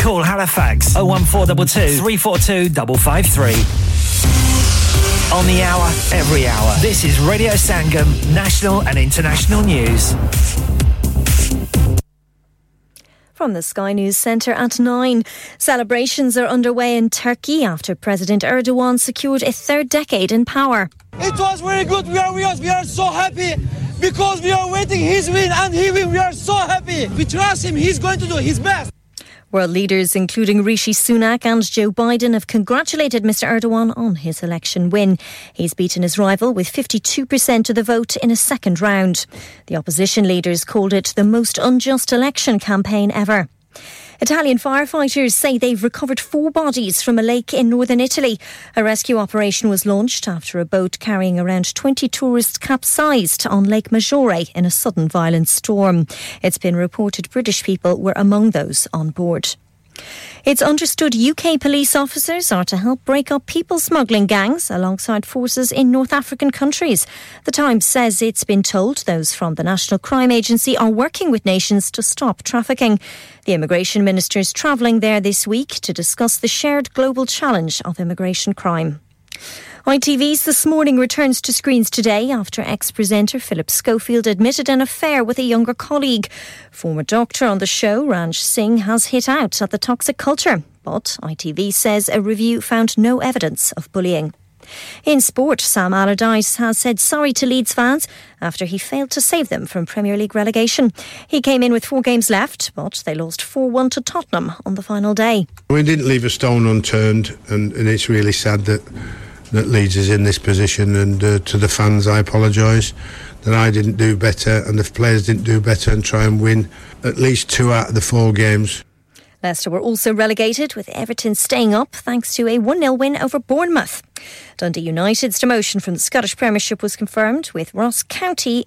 Call Halifax 01422 342 553. On the hour, every hour. This is Radio Sangam, national and international news. From the Sky News Centre at 9. Celebrations are underway in Turkey after President Erdogan secured a third decade in power. It was very good. We are so happy. Because we are waiting his win and he win. We are so happy. We trust him. He's going to do his best. World leaders, including Rishi Sunak and Joe Biden, have congratulated Mr Erdogan on his election win. He's beaten his rival with 52% of the vote in a second round. The opposition leaders called it the most unjust election campaign ever. Italian firefighters say they've recovered four bodies from a lake in northern Italy. A rescue operation was launched after a boat carrying around 20 tourists capsized on Lake Maggiore in a sudden violent storm. It's been reported British people were among those on board. It's understood UK police officers are to help break up people smuggling gangs alongside forces in North African countries. The Times says it's been told those from the National Crime Agency are working with nations to stop trafficking. The immigration minister is travelling there this week to discuss the shared global challenge of immigration crime. ITV's This Morning returns to screens today after ex-presenter Philip Schofield admitted an affair with a younger colleague. Former doctor on the show, Ranj Singh, has hit out at the toxic culture, but ITV says a review found no evidence of bullying. In sport, Sam Allardyce has said sorry to Leeds fans after he failed to save them from Premier League relegation. He came in with four games left, but they lost 4-1 to Tottenham on the final day. We didn't leave a stone unturned, and it's really sad that Leeds is in this position, and to the fans I apologise that I didn't do better and the players didn't do better and try and win at least 2 out of the 4 games. Leicester were also relegated, with Everton staying up thanks to a 1-0 win over Bournemouth. Dundee United's demotion from the Scottish Premiership was confirmed, with Ross County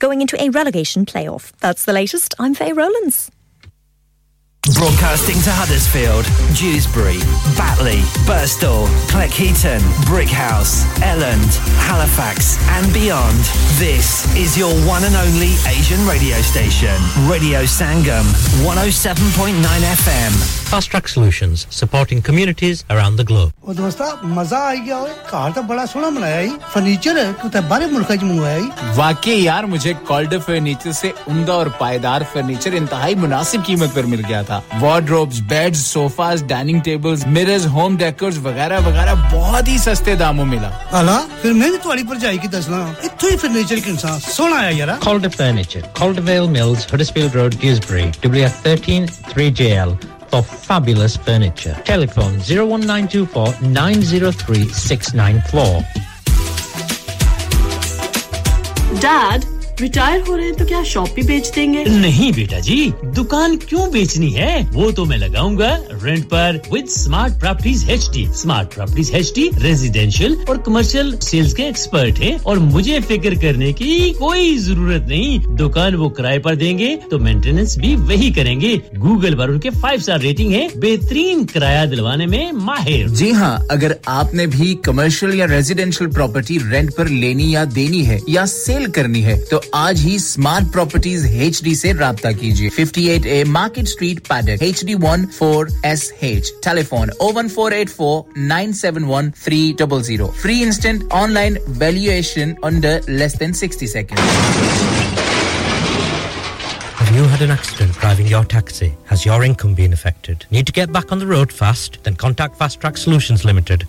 going into a relegation playoff. That's the latest. I'm Faye Rowlands. Broadcasting to Huddersfield, Dewsbury, Batley, Birstall, Cleckheaton, Brickhouse, Elland, Halifax and beyond. This is your one and only Asian radio station, Radio Sangam, 107.9 FM. Fast Track Solutions, supporting communities around the globe. Oh, dosta, maza aa gaya hai. Car to bada sona banaya hai. Furniture hai, kutte bare mulk mein mangwaya hai. Waqai yaar, mujhe Calder Furniture se umda aur paydar furniture intihai munasib qeemat par mil gaya tha. Wardrobes, beds, sofas, dining tables, mirrors, home decors वगैरह वगैरह बहुत ही सस्ते दामों मिला। अल्लाह, फिर मैं भी तुम्हारी पर जाएगी दसना। इतने furniture के इंसान सोना है यारा। Calder Furniture, Caldervale Mills, Huddersfield Road, Dewsbury, WF13 3JL. For fabulous furniture. Telephone 01924 903 694. Dad. Retire हो रहे हैं तो क्या शॉप भी बेच देंगे? नहीं बेटा जी, दुकान क्यों बेचनी है? वो तो मैं लगाऊंगा रेंट पर with smart properties HD. Smart properties HD residential और कमर्शियल सेल्स के एक्सपर्ट हैं और मुझे फिक्र करने की कोई जरूरत नहीं. दुकान वो किराए पर देंगे तो मेंटेनेंस भी वही करेंगे. गूगल पर उनके 5-star रेटिंग है. बेहतरीन किराया दिलवाने में माहिर. जी हां, अगर आपने भी कमर्शियल या रेजिडेंशियल प्रॉपर्टी रेंट पर लेनी या देनी है या सेल करनी है तो आज ही Smart Properties HD से राब्ता कीजिए. 58A Market Street, Paddock, HD14SH. Telephone 01484 971 300. Free instant online valuation under less than 60 seconds. You had an accident driving your taxi? Has your income been affected? Need to get back on the road fast? Then contact Fast Track Solutions Limited,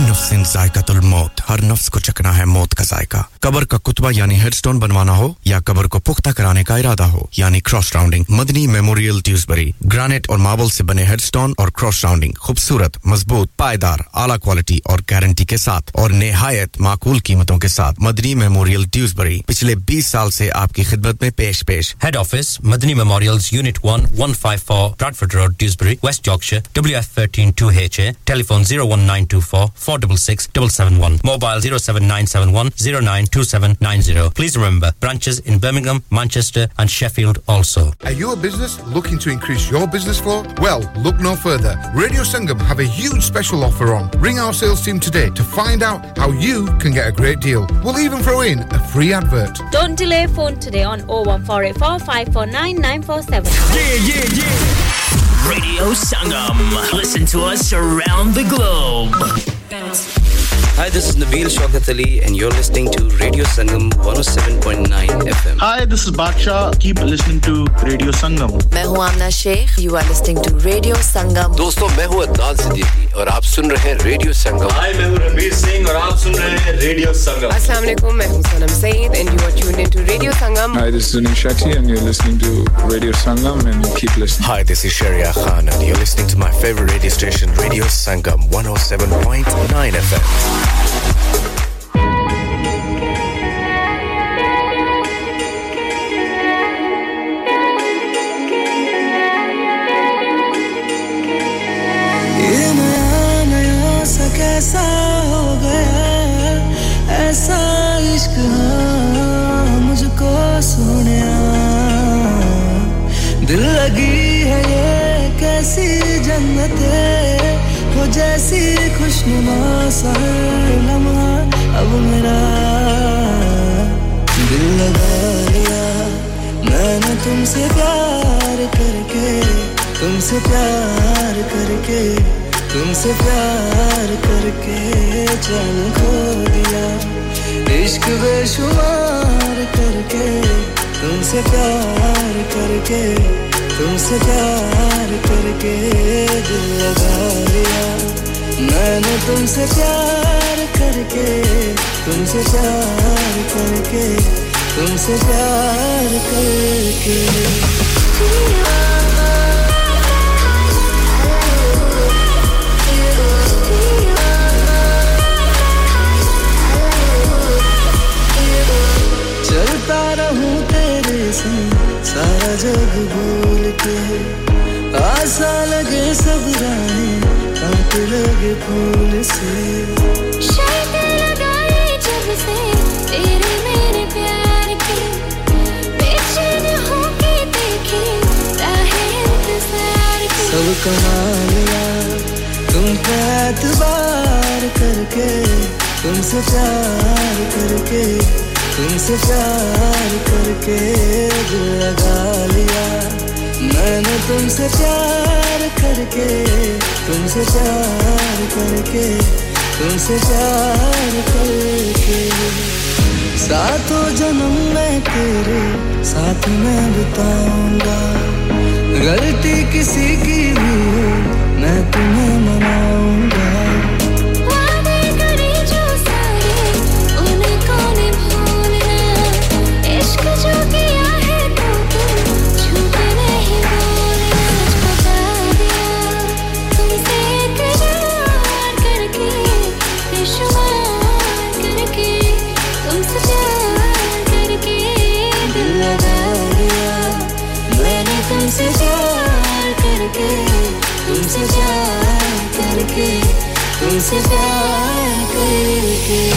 नफ्सिन जायकातुल मौत हर नफ्स को चखना है मौत का जायका कब्र का कुतबा यानी हेडस्टोन बनवाना हो या कब्र को पुख्ता कराने का इरादा हो यानी cross rounding Madni memorial Dewsbury granite और मार्बल से बने हेडस्टोन और क्रॉस राउंडिंग खूबसूरत मजबूत पायदार आला क्वालिटी और गारंटी के साथ और निहायत माकूल कीमतों के साथ मदनी मेमोरियल ट्यूसबरी पिछले 20 साल से आपकी खिदमत में पेश head office Madni memorials unit 1 154 Bradford Road Dewsbury West Yorkshire WF13 2HA telephone 01924 466 771 mobile 07971 092790. Please remember branches in Birmingham, Manchester and Sheffield also. Are you a business looking to increase your business flow? Well, look no further. Radio Sangam have a huge special offer on. Ring our sales team today to find out how you can get a great deal. We'll even throw in a free advert. Don't delay, phone today on 01484 549 947. Yeah. Radio Sangam. Listen to us around the globe. Hi, this is Nabeel Shaukat Ali and you're listening to Radio Sangam 107.9 FM. Hi, this is Badshah. Keep listening to Radio Sangam. मैं हूँ Amna Sheikh. You are listening to Radio Sangam. दोस्तों, मैं हूँ अदनान सिद्दीकी और आप सुन रहे हैं Radio Sangam. Hi, मैं हूँ Ravi Singh और आप सुन रहे हैं Radio Sangam. Assalamu alaikum. मैं हूँ Sanam Saeed and you are tuned into Radio Sangam. Hi, this is Zunim Shakshi and you're listening to Radio Sangam and keep listening. Hi, this is Shreya Khan and you're listening to my favorite radio station Radio Sangam 107.9 FM. जैसी खुशनुमा सा लम्हा अब मेरा दिल लगा लिया मैंने तुमसे प्यार करके चैन खो दिया इश्क बेशुमार करके तुमसे प्यार करके दिल लगा लिया मैंने तुमसे प्यार करके सारा जग भूल के आशा लगे सब राहें कांटे लगे फूल से शर्त लगाए जब से तेरे मेरे प्यार के बेचैन होके देखी राहें इंतजार की सब कमा लिया तुम पे एतबार करके तुमसे प्यार करके दिल लगा लिया मैंने तुमसे प्यार करके सातों जन्म मैं तेरे साथ में बिताऊंगा गलती किसी की भी हो मैं तुम्हें मनाऊंगा तुमसे प्यार करके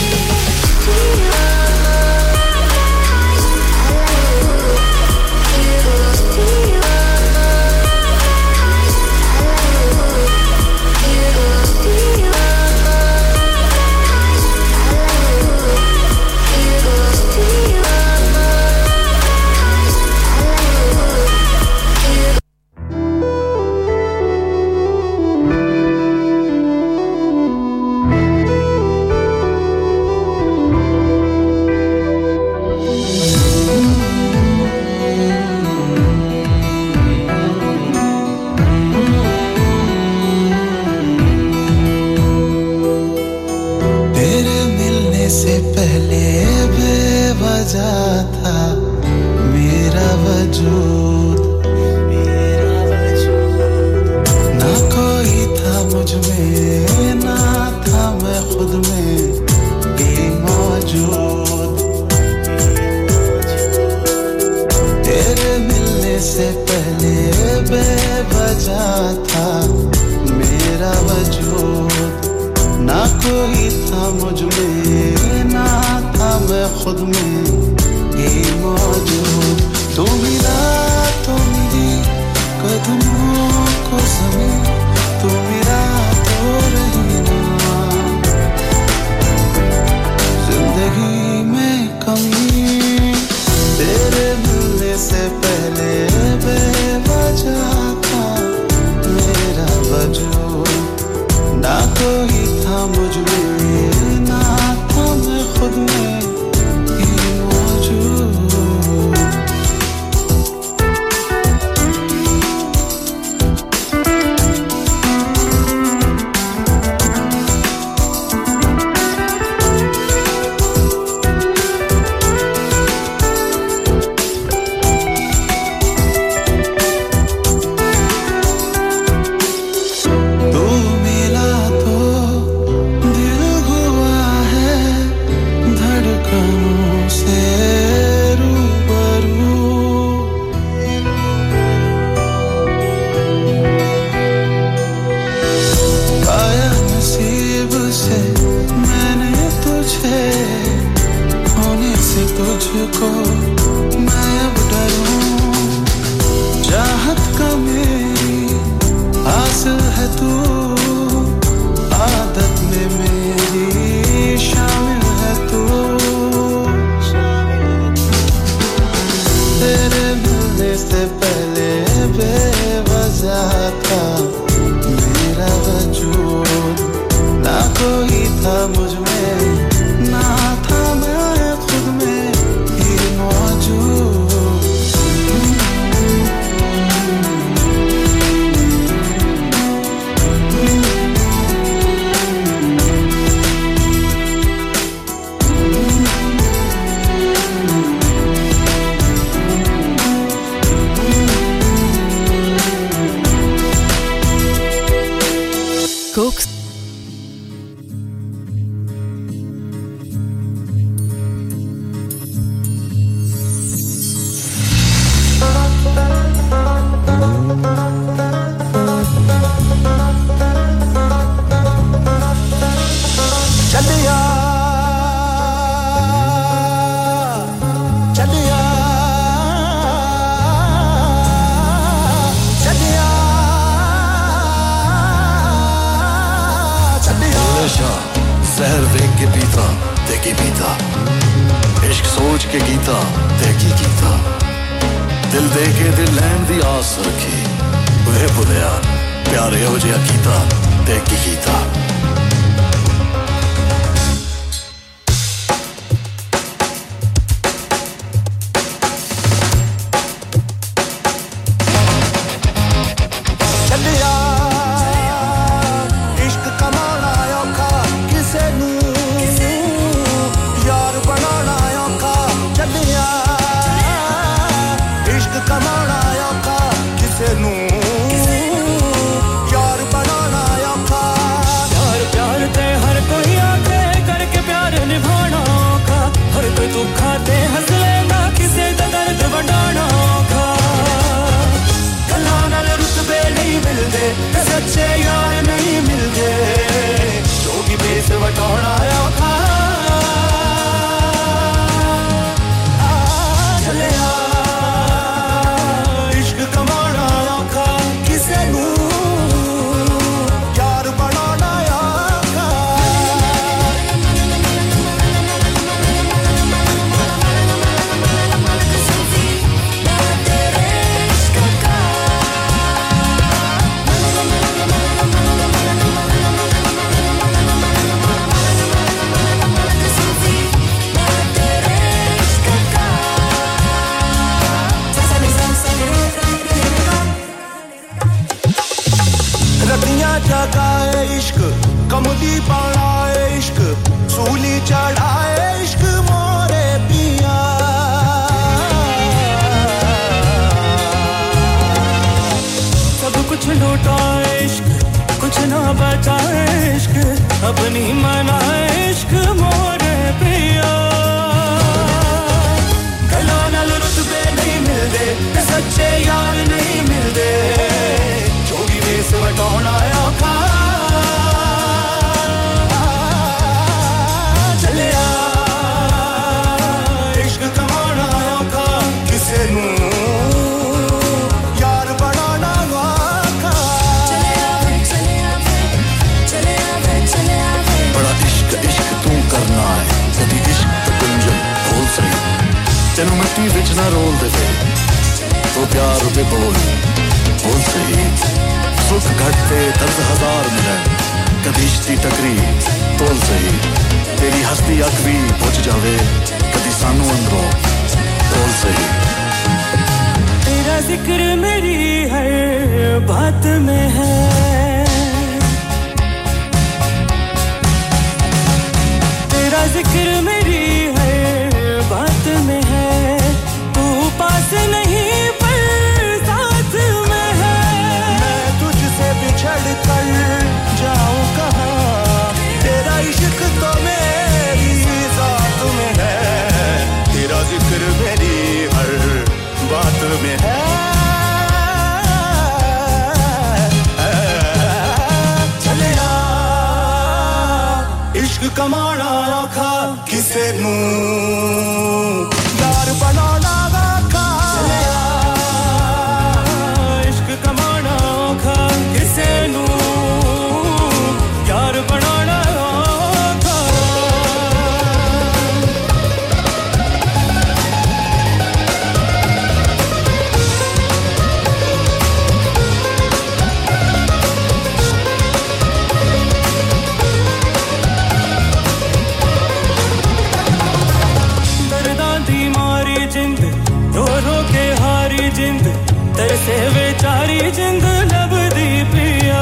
ना था मैं खुद में भी मौजूद तेरे मिलने से पहले बेवजह था मेरा वजूद ना कोई था मुझ में ना था मैं खुद में भी मौजूद तू मिला तो मेरी कदमों को ज़मीन तू मेरा तो रहना ज़िंदगी में कमी तेरे मिलने से पहले बेवजह था मेरा वजूद ना कोई था मुझ में ना था मैं खुद में I ना रोल दे तो प्यार पे बोल बोल सही सुख घटते दर्द हजार मिले कभी इश्ती टकरी तोल सही तेरी हस्ती अकवी पहुंच जावे कभी सानू अंदरों तोल सही तेरा जिक्र मेरी हर बात में है तेरा जिक्र मेरी हर बात में है तू पास नहीं पर साथ में है मैं तुझसे बिछड़ कर जाऊं कहां तेरा इश्क तो मेरी साथ में है तेरा जिक्र मेरी हर बात में है कमाना रखा किसे नूं यार बनाना रखा इश्क कमाना रखा किसे नूं यार बनाना रखा से बेचारी जिंद लबदी पिया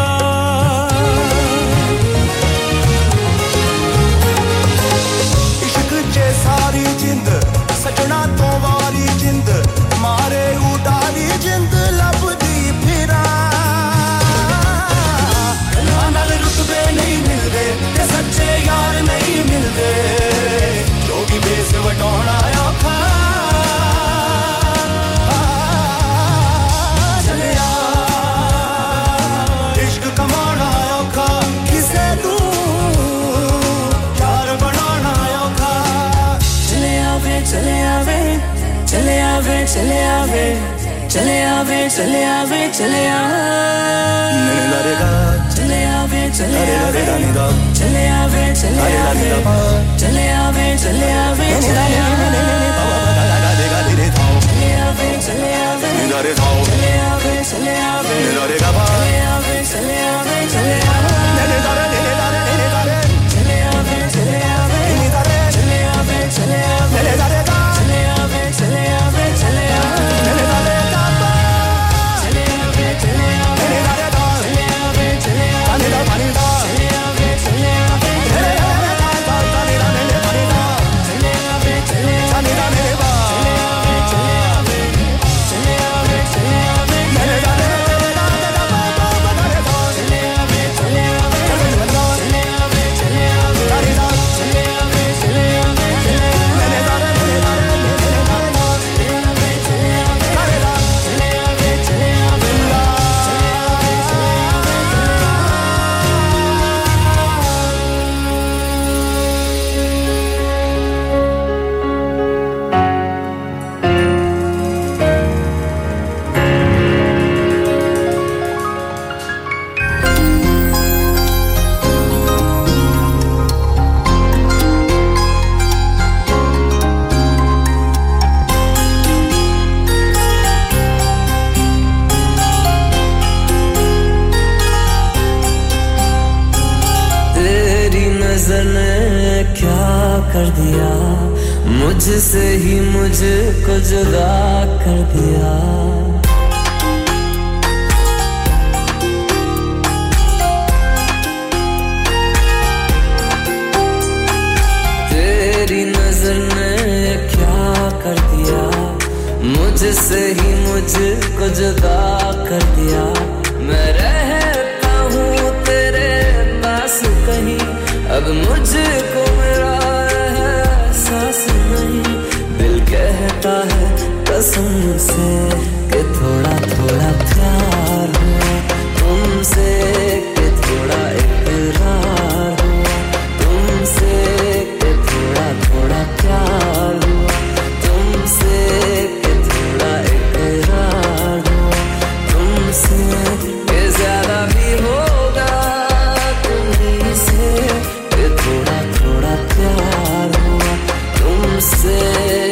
इश्क चे सारी जिंद सजना तो वारी जिंद मारे उदारी जिंद लबदी फिरा नाल रुतबे नहीं मिलदे ते सच्चे यार नहीं मिलदे जोगी बेस वटाणा आखा chale aave chale aave chale aave chale aave la re ga chale aave chale aave chale aave chale aave chale aave chale aave chale aave chale aave la re ga chale aave chale aave la re ga chale aave chale aave chale aave chale aave chale कर दिया मुझसे ही मुझको जुदा कर दिया तेरी नजर ने क्या कर दिया मुझसे ही मुझको जुदा कर दिया मैं रहता हूँ तेरे पास कहीं अब मुझको दिल कहता है कसम से कि थोड़ा थोड़ा प्यार हुआ तुमसे कि थोड़ा इकरार हुआ तुमसे कि थोड़ा थोड़ा प्यार हुआ तुमसे कि थोड़ा इकरार हुआ तुमसे कि ज्यादा भी होगा तुम्हीं से कि थोड़ा थोड़ा प्यार हुआ say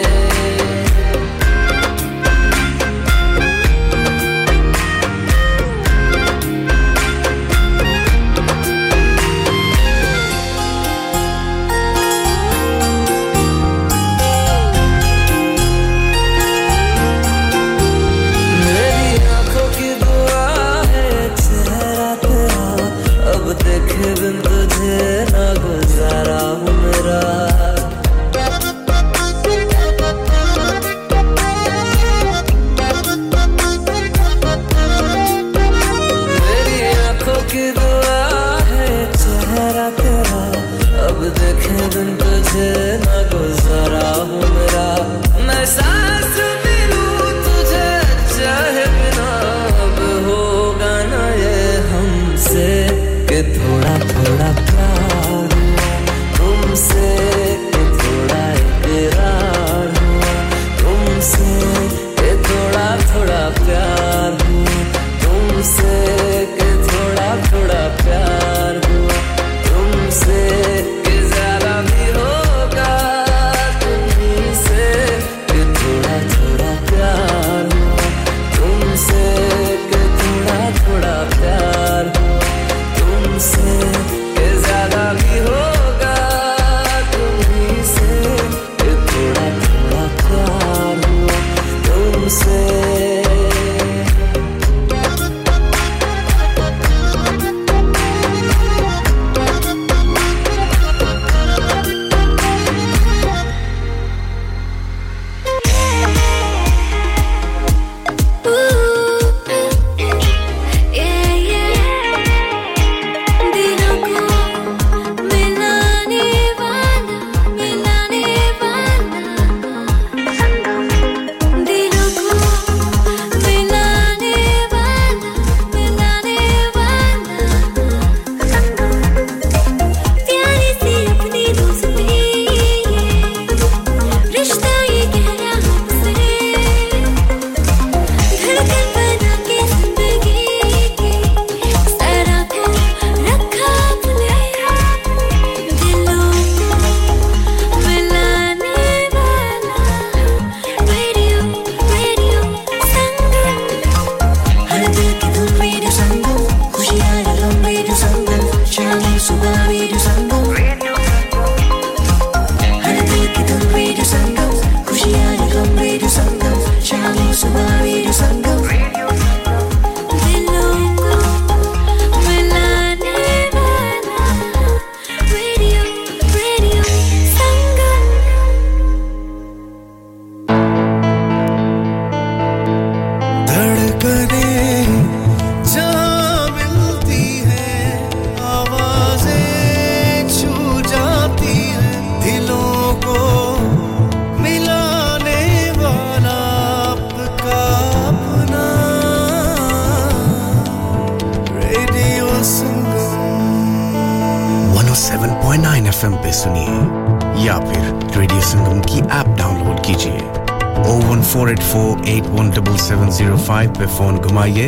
पे फोन घुमाइए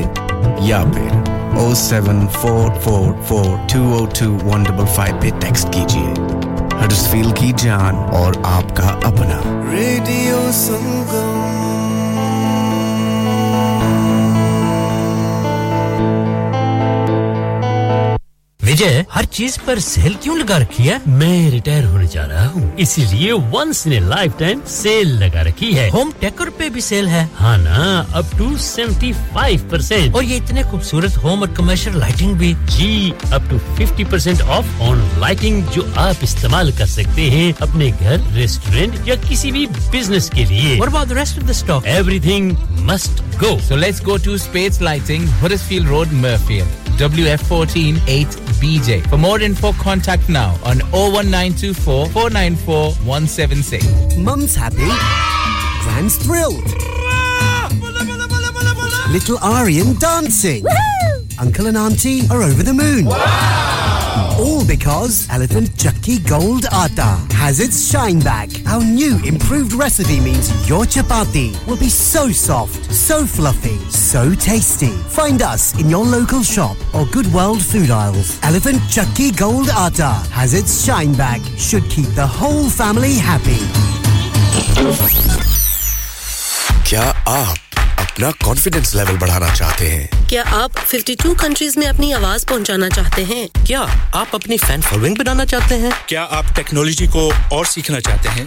या फिर 07444202155 पे टेक्स्ट कीजिए हडर्सफील्ड की जान और आपका अपना रेडियो संगम विजय हर चीज पर सेल क्यों लगा रखी है मैं रिटायर होने जा रहा हूं इसीलिए once in a life time sale लगा रखी है होम टेकर पे भी सेल है हां ना अप टू 75% और ये इतने खूबसूरत होम और कमर्शियल लाइटिंग भी जी up to 50% off on lighting जो आप इस्तेमाल कर सकते हैं अपने घर रेस्टोरेंट या किसी भी बिजनेस के लिए और बाकी rest of the stock everything must go so let's go to space lighting Huddersfield road Mirfield WF14 8BJ. For more info, contact now on 01924 494 176. Mum's happy. Grand's thrilled. Little Aryan dancing. Woohoo! Uncle and Auntie are over the moon. Wow! All because Elephant Chakki Gold Aata has its shine back. Our new improved recipe means your chapati will be so soft, so fluffy, so tasty. Find us in your local shop or Good World food aisles. Elephant Chakki Gold Aata has its shine back. Should keep the whole family happy. क्या आप अपना confidence level बढ़ाना चाहते हैं क्या आप 52 countries में अपनी आवाज पहुंचाना चाहते हैं क्या आप अपनी फैन फॉलोइंग बनाना चाहते हैं क्या आप टेक्नोलॉजी को और सीखना चाहते हैं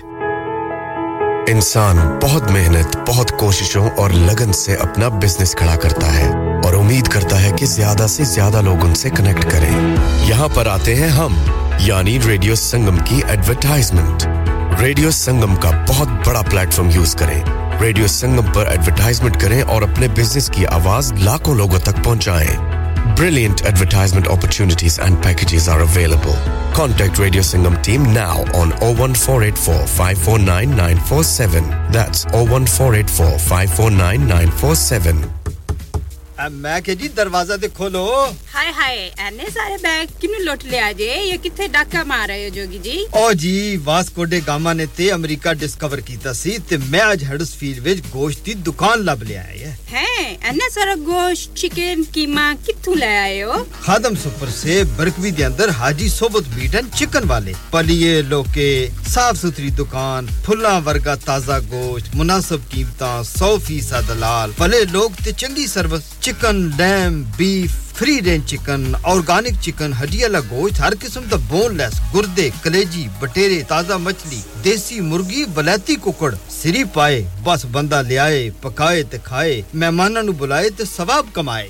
इंसान बहुत मेहनत, बहुत कोशिशों और लगन से अपना बिजनेस खड़ा करता है और उम्मीद करता है कि ज्यादा से ज्यादा लोग उनसे कनेक्ट करें। यहाँ पर आते हैं हम, यानी रेडियो संगम की एडवर्टाइजमेंट। रेडियो संगम का बहुत बड़ा प्लेटफॉर्म यूज करें। रेडियो संगम पर एडवर्टाइजमेंट करें और अपने बिजनेस की आवाज लाखों लोगों तक पहुंचाएं। Brilliant advertisement opportunities and packages are available. Contact Radio Sangam team now on 01484 549 947. That's 01484 549 947. मैं के जी दरवाजा दे खोलो हाय हाय एने सारे बैग किने लुट ले आजे ये किथे डाका मार रहे हो जोगी जी ओ जी वास्को डे गामा ने ते अमेरिका डिस्कवर कीता सी ते मैं आज हडर्सफील्ड विच गोश्त दी दुकान लब ले आया है एने सारा गोश्त चिकन कीमा किथू ले आए हो खादम सुपर से बरकवी दे अंदर हाजी सोबत मीट एंड चिकन वाले पलिए लोके साफ सुथरी दुकान फुल्ला वर्गा ताजा गोश्त मुनासिब कीमतां 100% दलाल भले लोग ते चंगी service Chicken, lamb, beef, free range chicken, organic chicken, हड्डी वाला गोश्त, हर किस्म का boneless, गुर्दे, कलेजी, बटेरे, ताजा मछली, देसी मुर्गी, बलाती कुकड़, सिरी पाए, बस बंदा ले आए, पकाए ते खाए, मेहमानां नु बुलाए ते सवाब कमाए।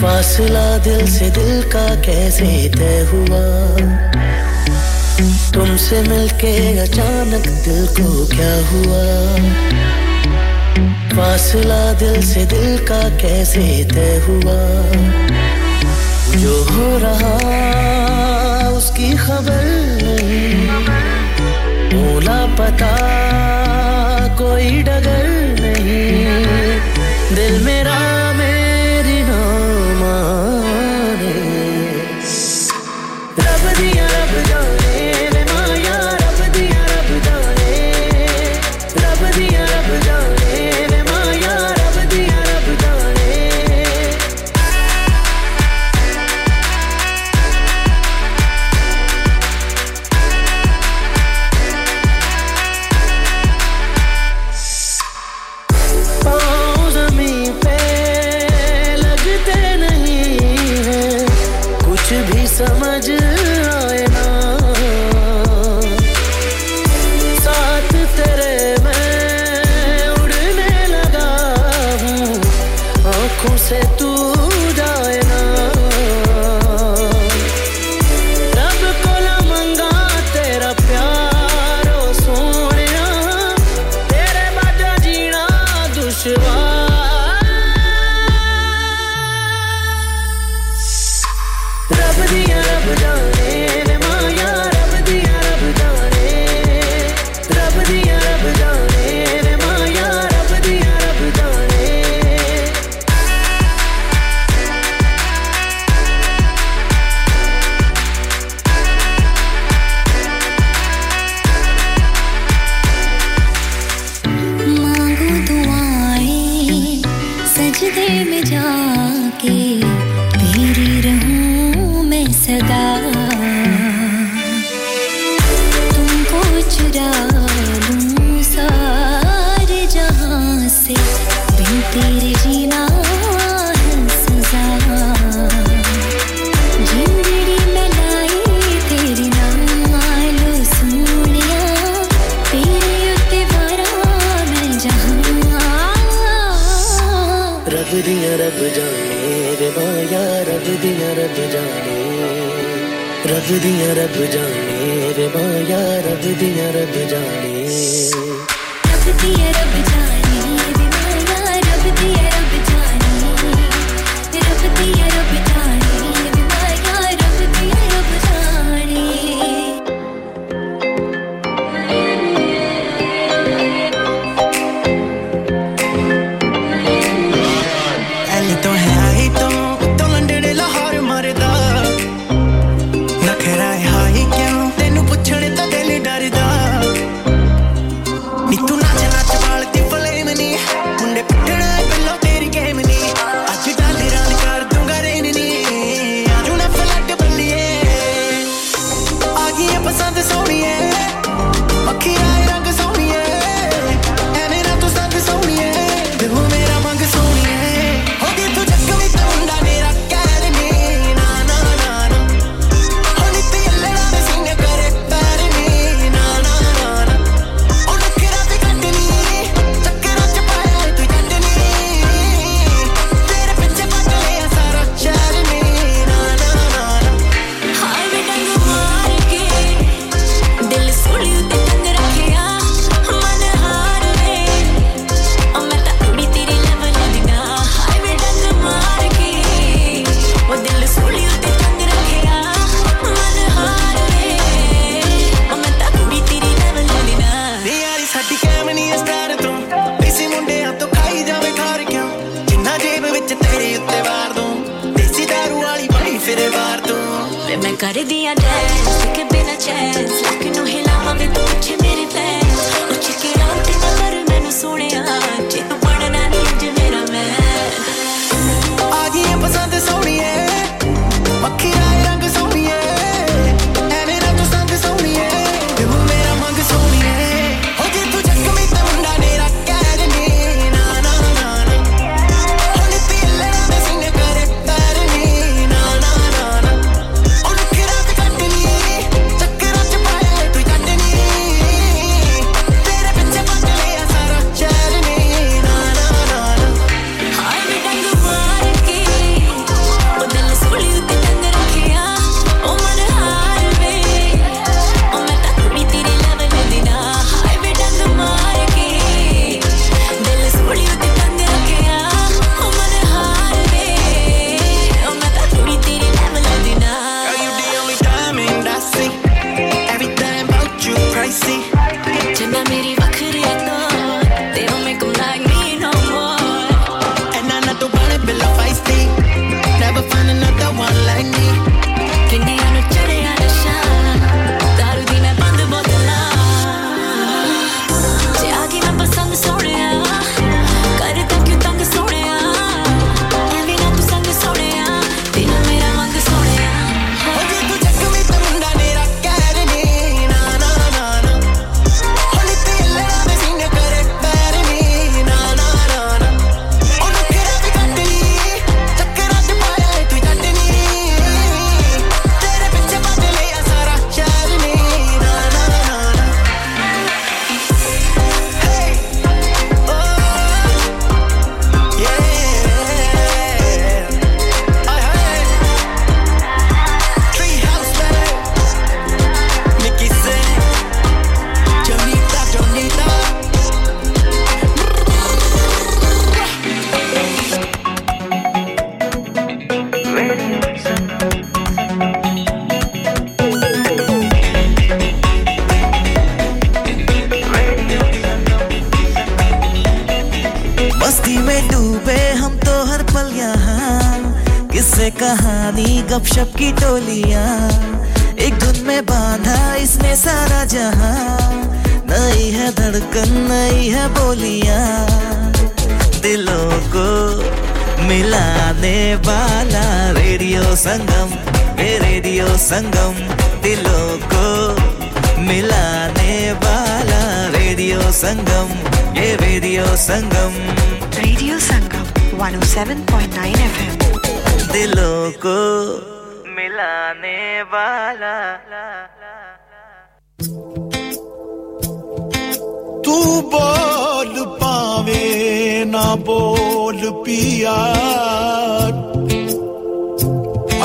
फासला दिल से दिल का कैसे तय हुआ तुमसे मिलके अचानक दिल को क्या हुआ फासला दिल से दिल का कैसे तय हुआ जो हो रहा उसकी खबर भूला पता कोई डगर नहीं दिल मेरा में जाके तेरी रहूं मैं सदा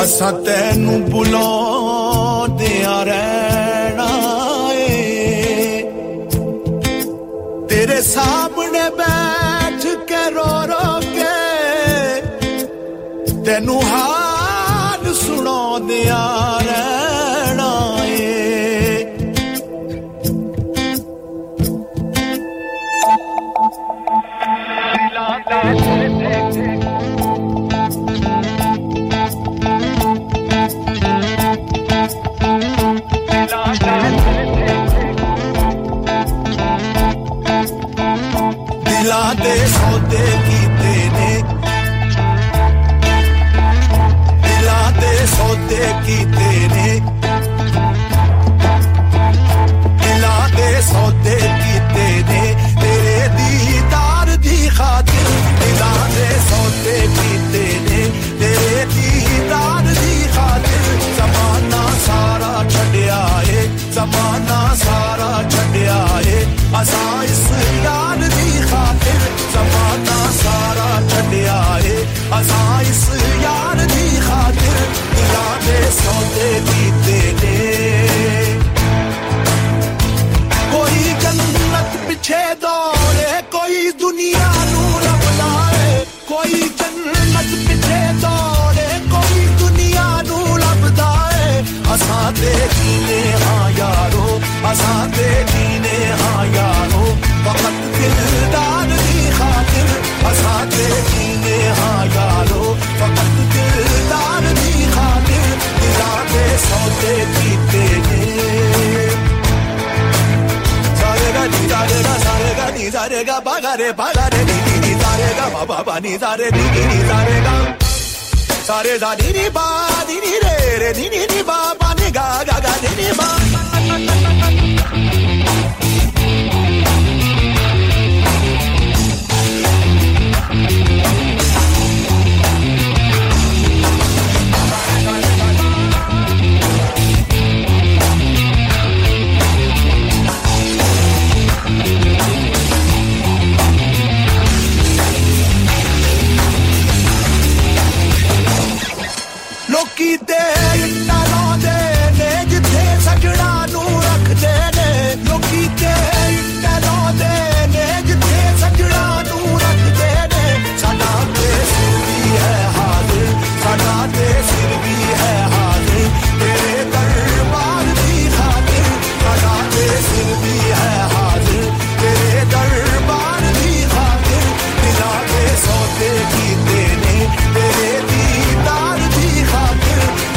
असा तैनू बुलांदे आ रहना ए तेरे सामने बैठ के रो रो के तैनू हाल सुनांदे आ रहना ए दिलादे सौदे कीते ने दिलादे सौदे कीते ने दिलादे सौदे कीते ने तेरे दीदार दी खातिर दिलादे सौदे कीते ने तेरे दीदार दी खातिर ज़माना सारा छड़या है ज़माना सारा छड़या है असा इस यार दी खातिर ज़माना सारा छड़या है असा इस यार दी खातिर दिला दे सौदे कीते ने कोई जन्नत पीछे दौड़े कोई दुनिया नू रब लाए कोई जन्नत पीछे दौड़े कोई दुनिया नू रब दाए असा ते जीने हां यारो असा ते जीने हां यारो वक्त दिलदार दी खातिर असा ते जीने हां यारो वक्त दिलदार दी खातिर दिला दे सौदे कीते ने सारे गा नी सारे गा बागारे बागारे नी सारे गा बाबा नी सारे नी सारे गा सारे दा नी बा नी रे रे नी बाबा नी गा गा गा नी बा कीते इन्ना लांदे ने जिथे सजना नू रखदे ने लोकी ते इन्ना लांदे ने जिथे सजना नू रखदे ने साडा ते सिर भी है हाजिर साडा ते सिर भी है हाजिर तेरे दरबार दी खातिर साडा ते सिर भी है हाजिर तेरे दरबार दी खातिर दिला दे सौदे कीते ने तेरे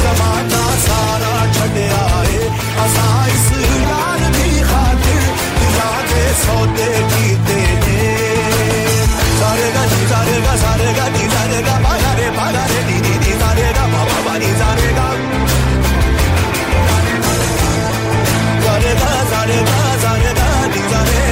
ज़माना सारा छड़या है असा इस यार दी खातिर दिला दे सौदे कीते ने सारे गा नी सारे गा बागा रे नी नी सारे गा बाबा नी सारे गा सारे गा नी सारे सारे गा नी सारे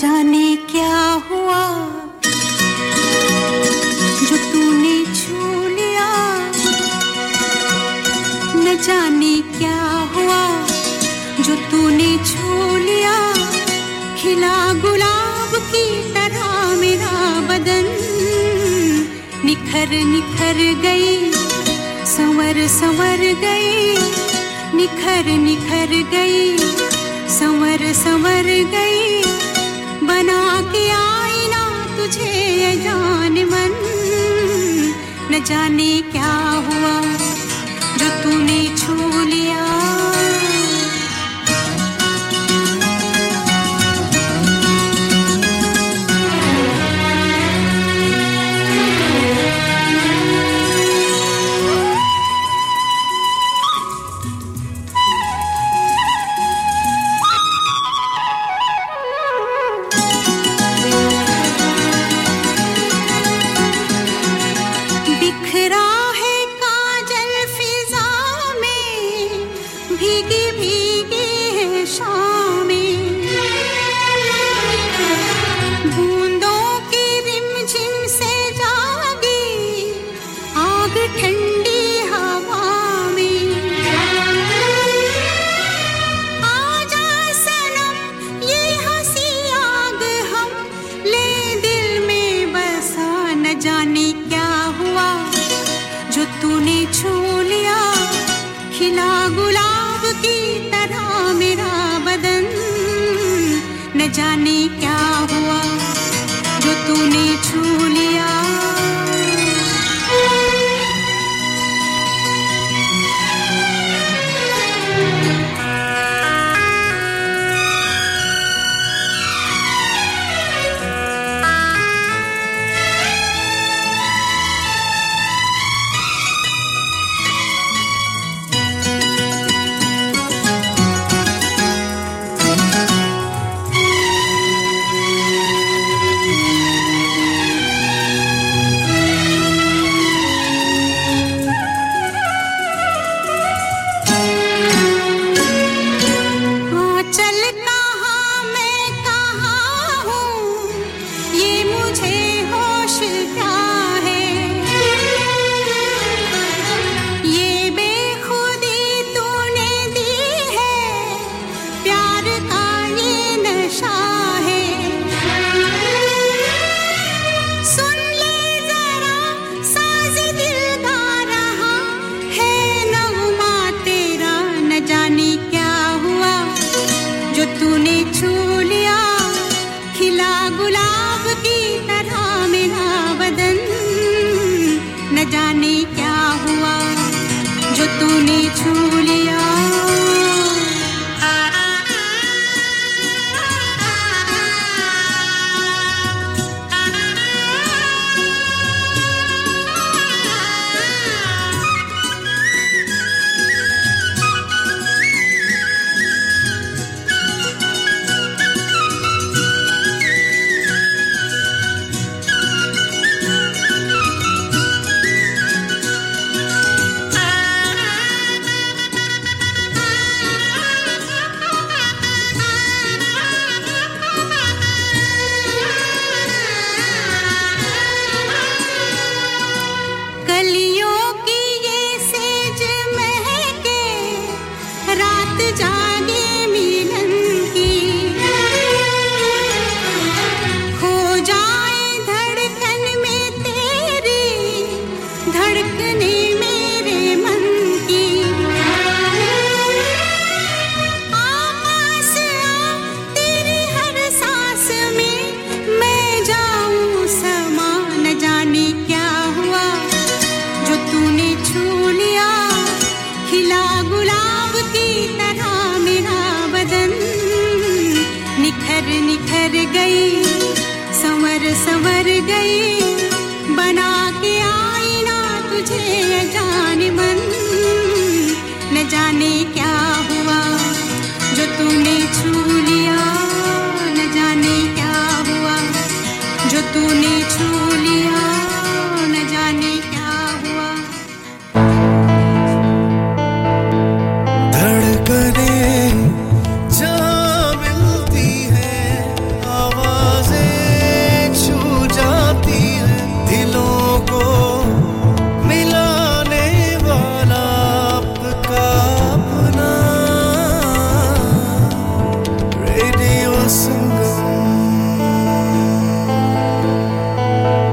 जाने क्या हुआ जो तूने छू लिया न जाने क्या हुआ जो तूने छू लिया खिला गुलाब की तरह मेरा बदन निखर निखर गई संवर संवर गई निखर निखर गई संवर संवर गई बना के आईना तुझे जान मन न जाने क्या हुआ जो तूने छू लिया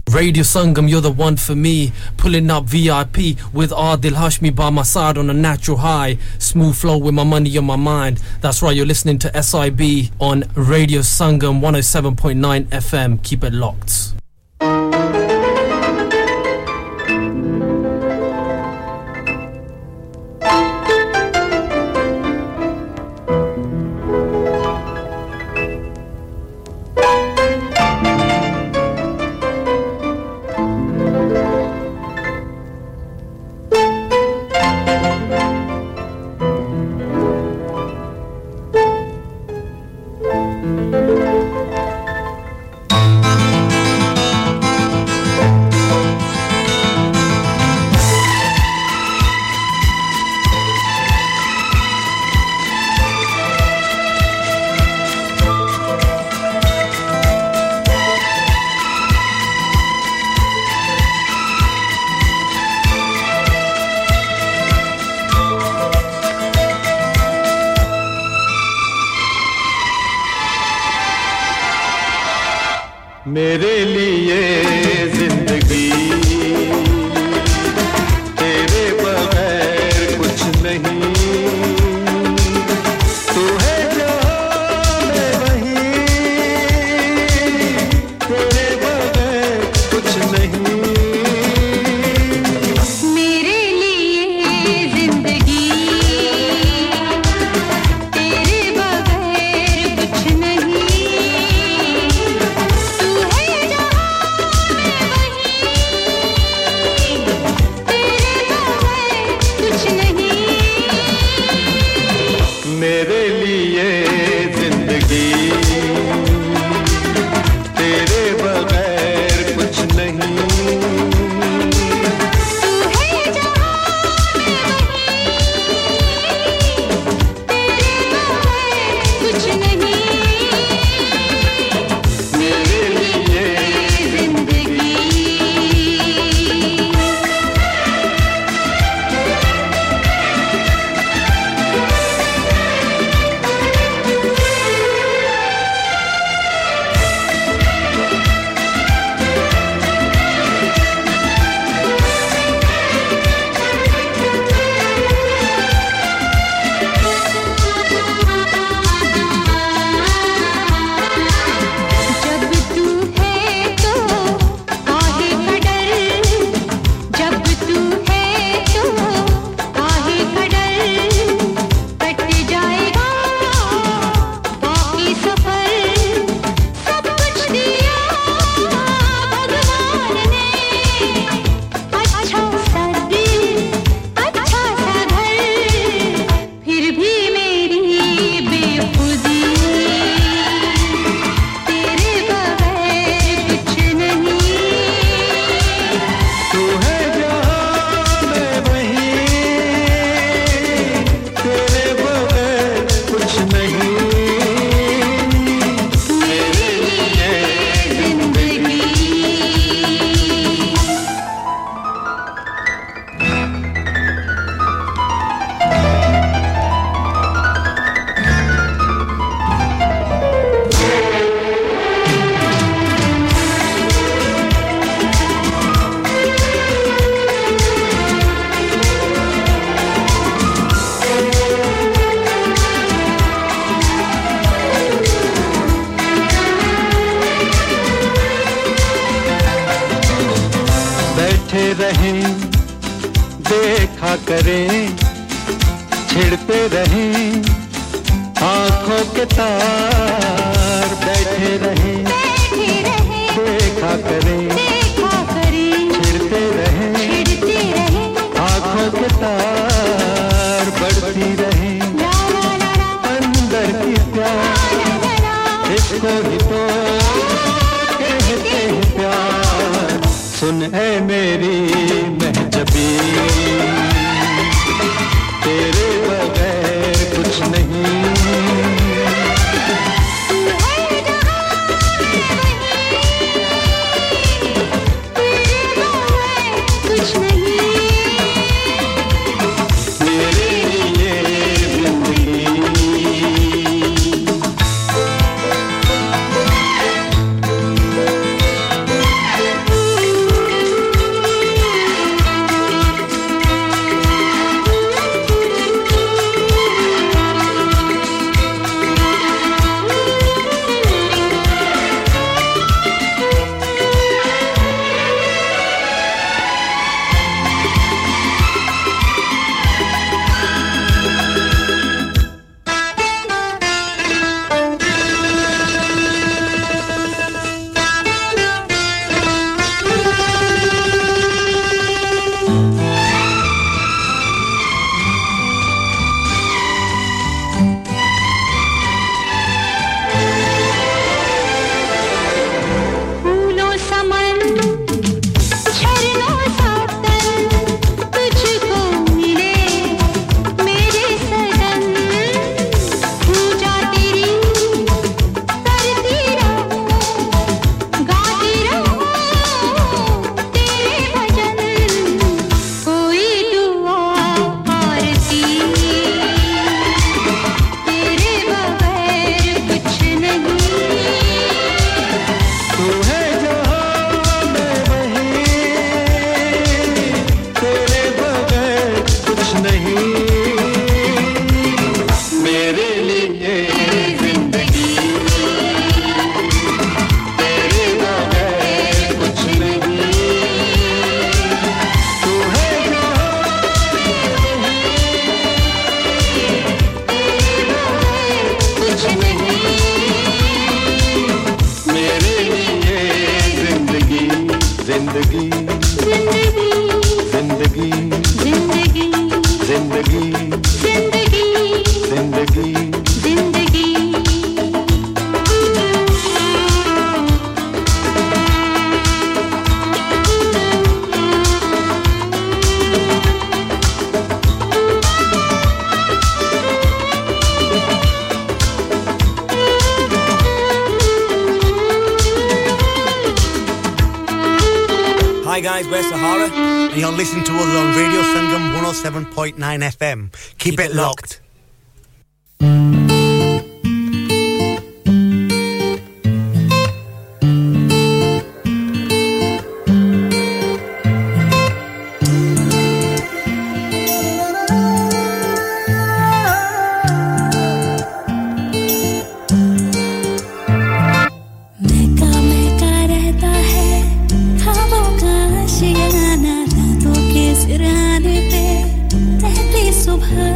Radio Sangam, you're the one for me. Pulling up VIP with Adil Hashmi by my side on a natural high. Smooth flow with my money on my mind. That's right, you're listening to SIB on Radio Sangam 107.9 FM. Keep it locked. बैठे रहें देखा करें छिड़ते रहें आंखों के तार बैठे रहें देखा करें छिड़ते रहें आंखों के तार बढ़ती रहें अंदर की प्यार इसको ही तो कहते हैं प्यार सुन है मेरी महजबी तेरे बगैर कुछ नहीं FM. Keep it locked. Subhan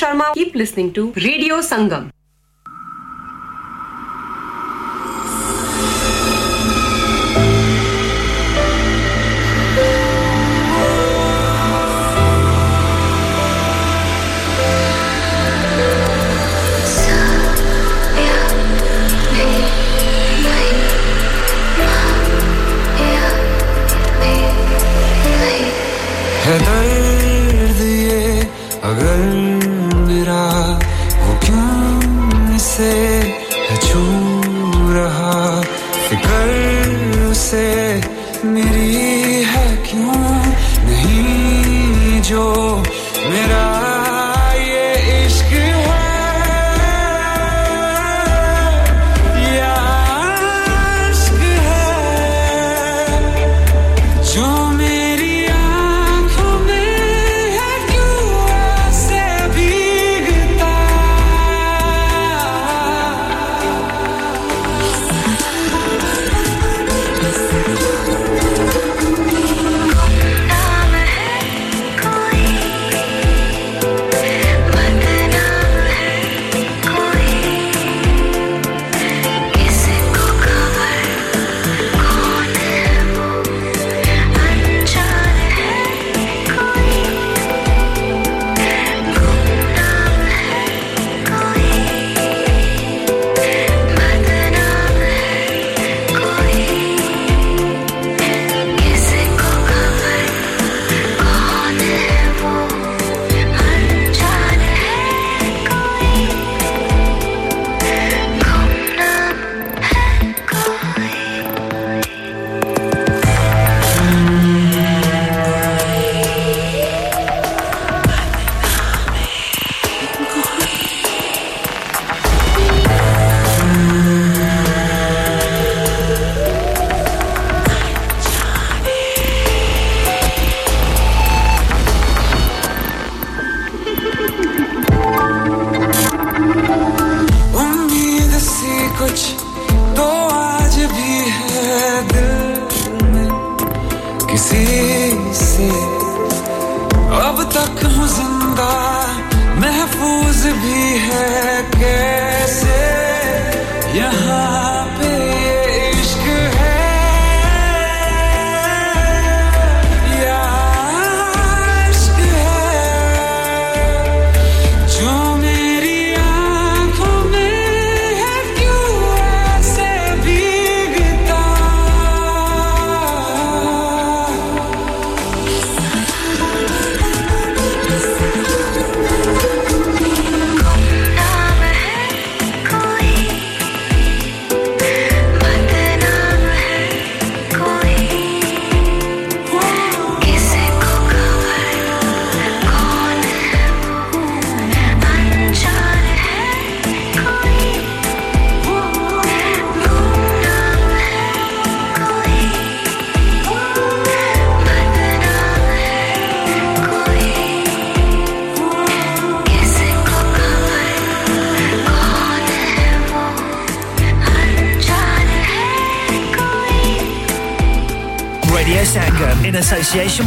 Sharma. Keep listening to Radio Sangam. Association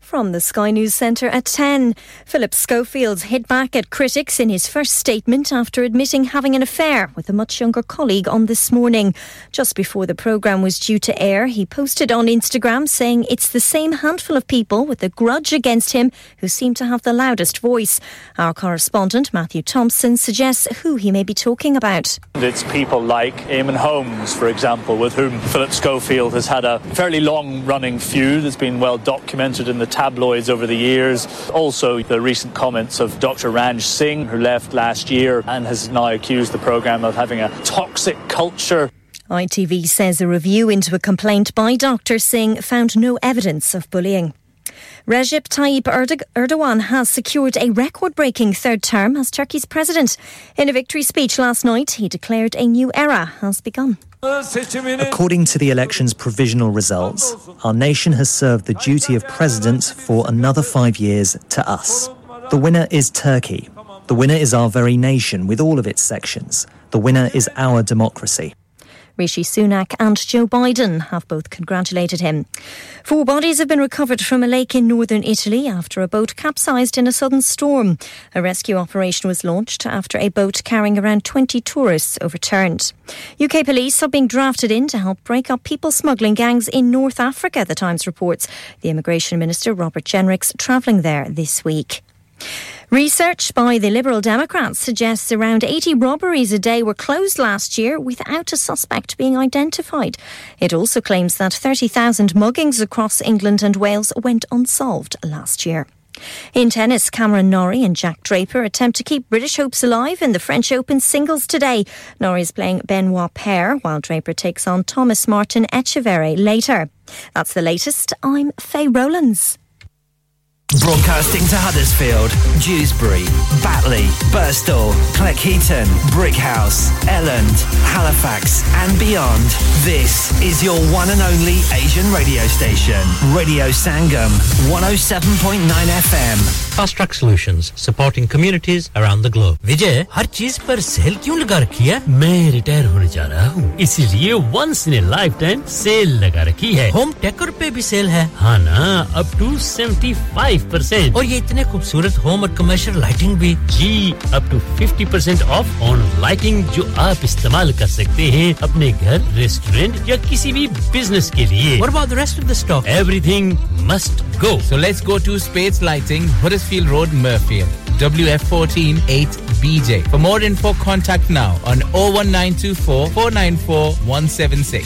From the Sky News Centre at 10. Philip Schofield's hit back at critics in his first statement after admitting having an affair with a much younger colleague on This Morning. Just before the programme was due to air, he posted on Instagram saying it's the same handful of people with a grudge against him who seem to have the loudest voice. Our correspondent, Matthew Thompson, suggests who he may be talking about. It's people like Eamonn Holmes, for example, with whom Philip Schofield has had a fairly long-running feud that's been well documented in the tabloids over the years. Also, the recent comments of Dr. Ranj Singh, who left last year and has now accused the programme of having a toxic culture. ITV says a review into a complaint by Dr. Singh found no evidence of bullying. Recep Tayyip Erdogan has secured a record-breaking third term as Turkey's president. In a victory speech last night, he declared a new era has begun. According to the election's provisional results, our nation has served the duty of president for another 5 years to us. The winner is Turkey. The winner is our very nation with all of its sections. The winner is our democracy. Rishi Sunak and Joe Biden have both congratulated him. 4 bodies have been recovered from a lake in northern Italy after a boat capsized in a sudden storm. A rescue operation was launched after a boat carrying around 20 tourists overturned. UK police are being drafted in to help break up people smuggling gangs in North Africa, The Times reports. The Immigration Minister, Robert Jenrick's travelling there this week. Research by the Liberal Democrats suggests around 80 robberies a day were closed last year without a suspect being identified. It also claims that 30,000 muggings across England and Wales went unsolved last year. In tennis, Cameron Norrie and Jack Draper attempt to keep British hopes alive in the French Open singles today. Norrie's playing Benoit Paire, while Draper takes on Thomas Martin Echeverry later. That's the latest. I'm Faye Rowlands. Broadcasting to Huddersfield, Dewsbury, Batley, Birstall, Cleckheaton, Brickhouse, Elland, Halifax and beyond. This is your one and only Asian radio station. Radio Sangam, 107.9 FM. Fast Track Solutions, supporting communities around the globe. Vijay, हर चीज पर cell क्यों लगा रखी है? मैं retire होने जा रहा हूँ, इसीलिए once in a lifetime sale लगा रखी है. होम टेकर पे भी सेल है, हाँ ना, up to 75%. और ये इतने खूबसूरत होम और कमर्शियल लाइटिंग भी जी up to 50% off on lighting जो आप इस्तेमाल कर सकते हैं अपने घर रेस्टोरेंट या किसी भी बिजनेस के लिए. What about the rest of the stock? Everything must go. So let's go to Space Lighting, Huddersfield Road, Murfield. WF148BJ. For more info, contact now on 01924 494 176.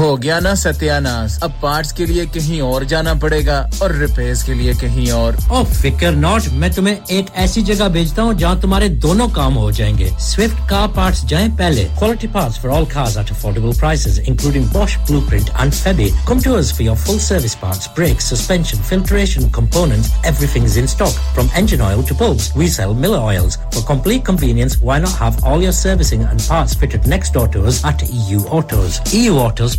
हो गया ना सत्यानाश, अब पार्ट्स के लिए कहीं और जाना पड़ेगा और रिपेयर्स के लिए कहीं और. ओ फिकर नॉट, मैं तुम्हें एक ऐसी जगह भेजता हूं जहां तुम्हारे दोनों काम हो जाएंगे. स्विफ्ट कार पार्ट्स जाएं पहले. Quality parts for all cars at affordable prices including Bosch, Blueprint and Febby. Come to us for your full service parts, brakes, suspension, filtration, components. Everything is in stock from engine oil to bulbs. We sell Miller oils. For complete convenience, why not have all your servicing and parts fitted next door to us at EU Autos. EU Autos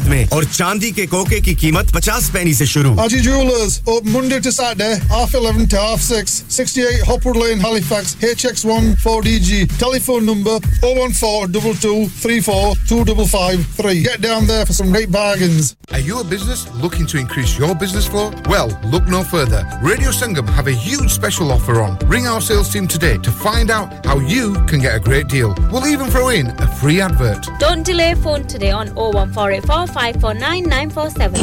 में और चांदी के कोके की कीमत 50 पैसे से शुरू. Haji Jewellers, open Monday to Saturday, half 11 to half 6, 68 Hopwood Lane, Halifax, HX1 4DG. Telephone number 01422342553. Get down there for some great bargains. Are you a business looking to increase your business flow? Well, look no further. Radio Sangam have a huge special offer on. Ring our sales team today to find out how you can get a great deal. We'll even throw in a free advert. Don't delay, phone today on 01484 549-947.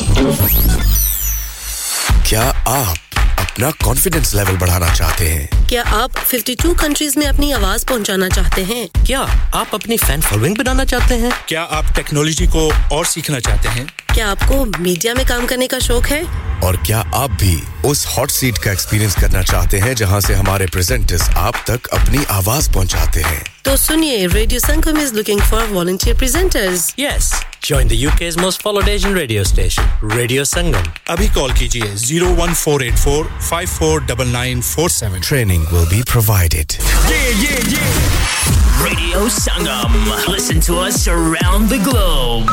क्या आप अपना confidence level बढ़ाना चाहते हैं? क्या आप 52 countries में अपनी आवाज पहुंचाना चाहते हैं? क्या आप अपनी फैन फॉलोइंग बनाना चाहते हैं? क्या आप टेक्नोलॉजी को और सीखना चाहते हैं? क्या आपको मीडिया में काम करने का शौक है? और क्या आप भी उस हॉट सीट का एक्सपीरियंस करना चाहते हैं जहां से हमारे प्रेजेंटर्स आप तक अपनी आवाज पहुंचाते हैं? तो सुनिए, radio Sangam is looking for volunteer presenters. Yes, join the UK's most followed Asian radio station, Radio Sangam. अभी कॉल कीजिए 01484549947. Training will be provided. Yeah, yeah, yeah. Radio Sangam. Listen to us around the globe.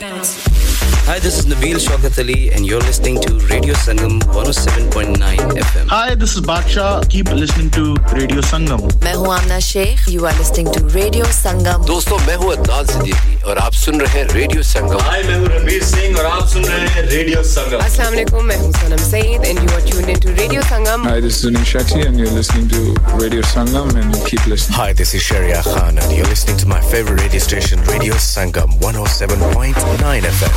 Bounce. Hi, this is Nabeel Shaukat Ali and you're listening to Radio Sangam 107.9 FM. Hi, this is Badshah. Keep listening to Radio Sangam. मैं हूँ Amna Sheikh. You are listening to Radio Sangam. दोस्तों, मैं हूँ अदनान सिद्दीकी और आप सुन रहे हैं Radio Sangam. Hi, मैं हूँ रवि सिंह और आप सुन रहे हैं Radio Sangam. अस्सलाम वालेकुम, मैं हूँ सनम Saeed and you are tuned into Radio Sangam. Hi, this is Zunin Shakshi and you're listening to Radio Sangam and keep listening. Hi, this is Shreya Khan and you're listening to my favorite radio station, Radio Sangam 107.9 FM.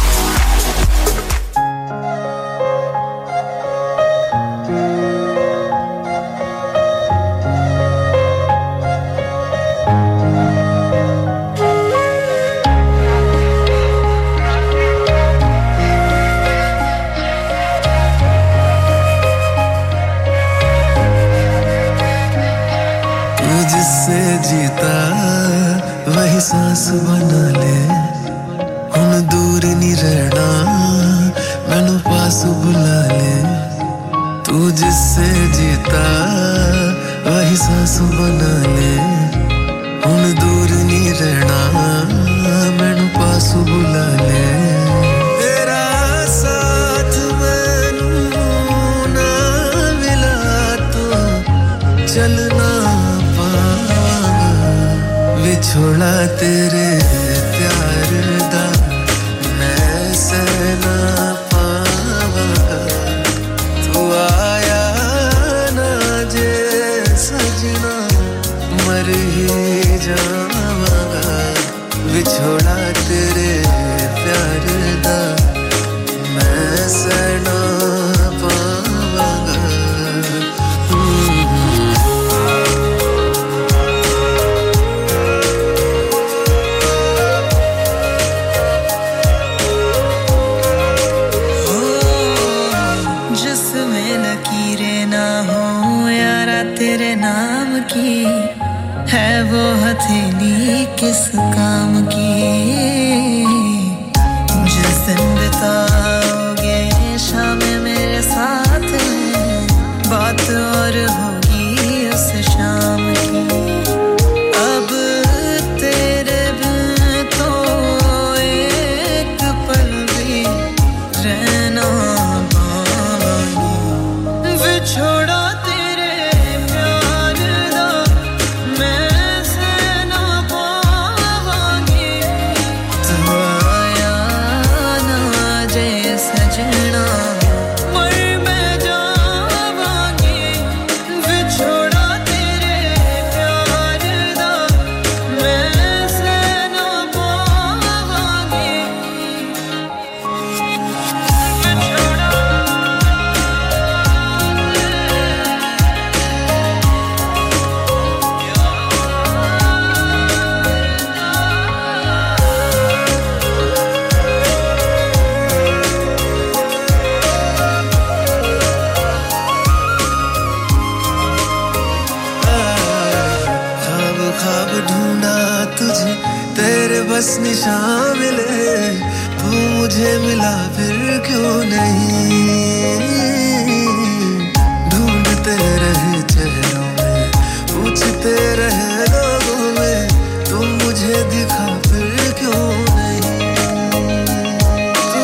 सांस बना ले हुन दूर नहीं रहना मैनू पास बुला ले तू जिससे जीता वही सांस बना ले हुन दूर नहीं रहना मैनू पास बुला ले तेरा साथ मैनू ना मिला तो चलना छोड़ा तेरे प्यार दा मैं सहना पावा तू आया ना जे सजना मर ही जावागा विछोड़ा तेरे प्यार दा मैं सहना किस काम की जिस दिन बिताओगे शाम मेरे साथ में बात और होगी उस शाम की अब तेरे बिन तो एक पल भी रहना पाऊंगी विछोड़ा निशान मिले तू मुझे मिला फिर क्यों नहीं ढूंढते रहे चेहरों में पूछते रहे लोगों में तू मुझे दिखा फिर क्यों नहीं तू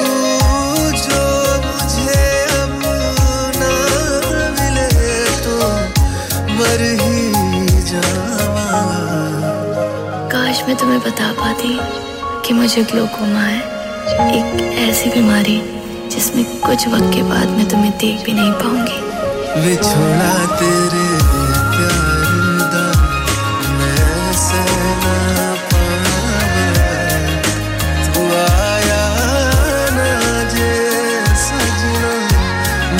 जो मुझे अब ना मिले तो मर ही जाऊंगा काश मैं तुम्हें बता पाती कि मुझे ग्लूकोमा है एक ऐसी बीमारी जिसमें कुछ वक्त के बाद मैं तुम्हें देख भी नहीं पाऊंगी विछोड़ा तेरे प्यार दा मैं सहना पाऊंगा तू आया ना जे सजना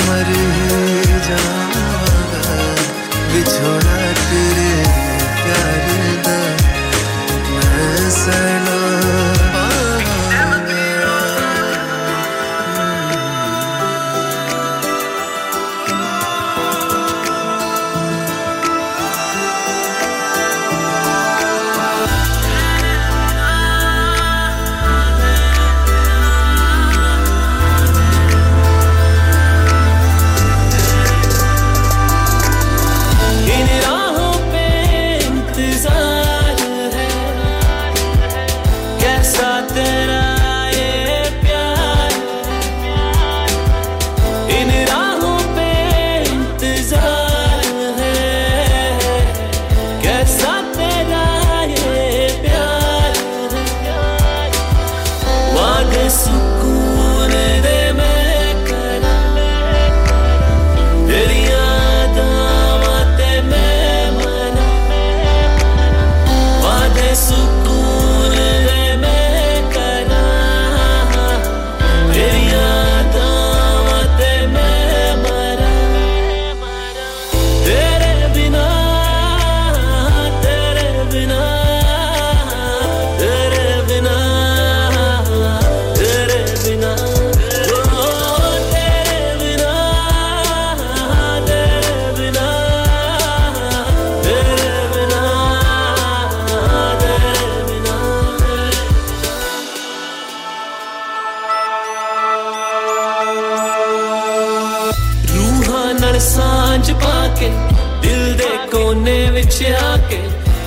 मर ही जाऊंगा विछोड़ा तेरे प्यार दा मैं सहना in ਪੁੱਛਿਆ ਕਿ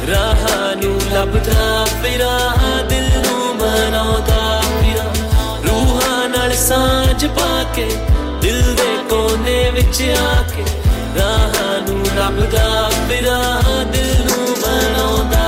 ਰਾਹ ਨੂੰ ਲੱਭਦਾ ਫਿਰਾਂ ਦਿਲ ਨੂੰ ਮਨਾਉਂਦਾ ਫਿਰਾਂ ਰੂਹਾਂ ਨਾਲ ਸਾਂਝ ਪਾ ਕੇ ਦਿਲ ਦੇ ਕੋਨੇ ਵਿੱਚ ਆ ਕੇ ਰਾਹ ਨੂੰ ਲੱਭਦਾ ਫਿਰਾਂ ਦਿਲ ਨੂੰ ਮਨਾਉਂਦਾ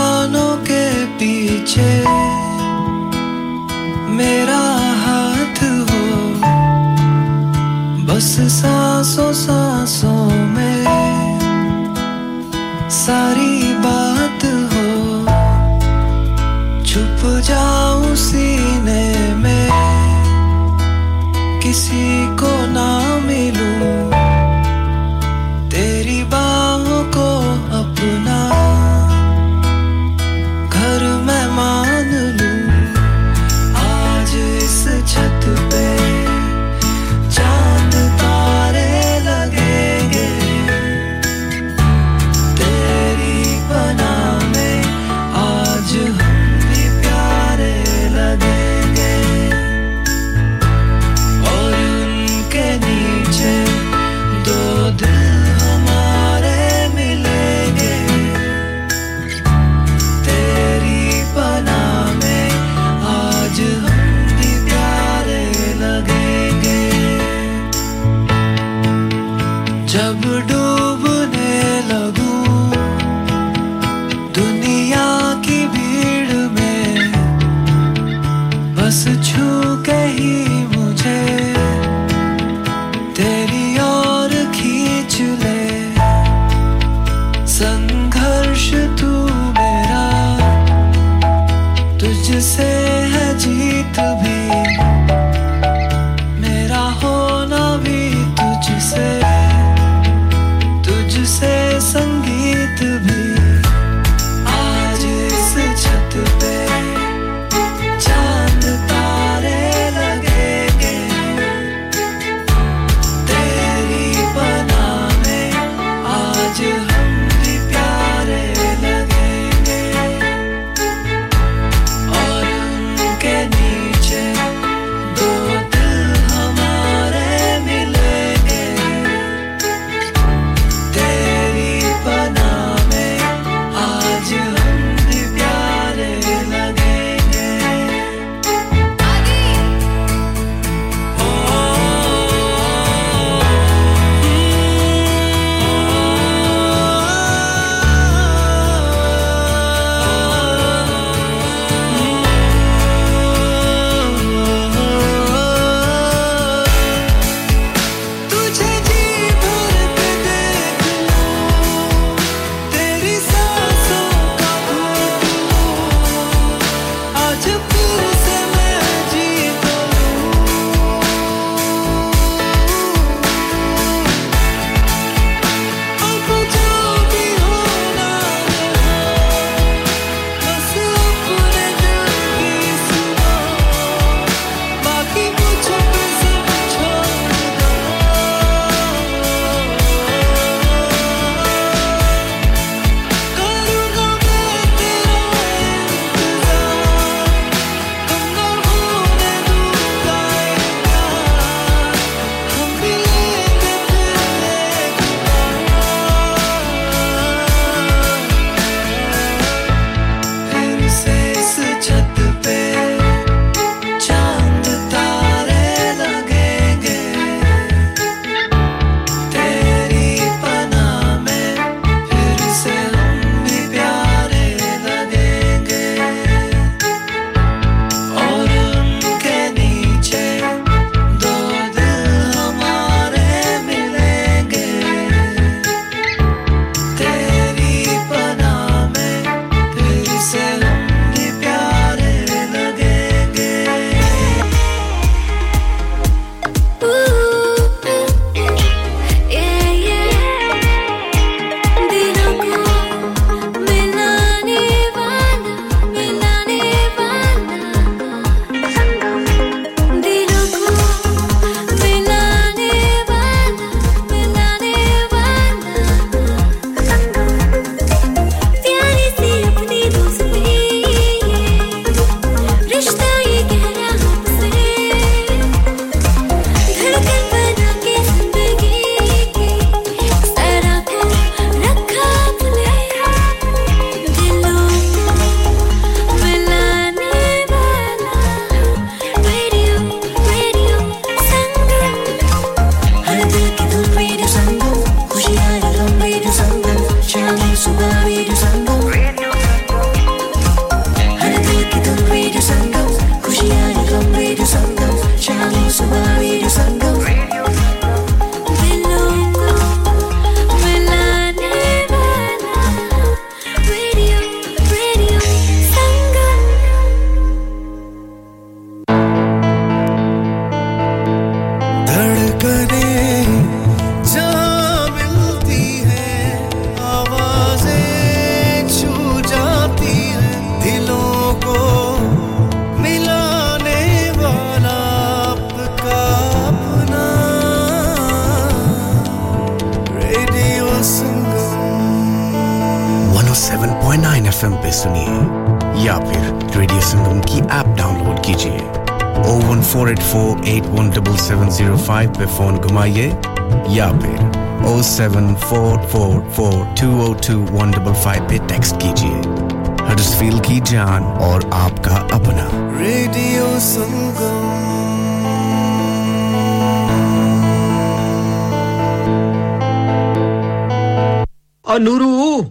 निशानों के पीछे मेरा हाथ हो बस सांसों सांसों में सारी बात हो छुप जाऊं सीने में किसी को ना मिलूं तेरी बाहों को अपना घर मैं मान लूं आज इस छत पे चांद तारे लगेंगे तेरी पनाह में आज हम भी प्यारे लगेंगे और उनके नीचे दो दिल FM पे सुनिए या फिर रेडियो संगम की ऐप डाउनलोड कीजिए 01484817705 पे फोन घुमाइए या फिर 07444202155 पे टेक्स्ट कीजिए हरसफील की जान और आपका अपना रेडियो संगम और नूरू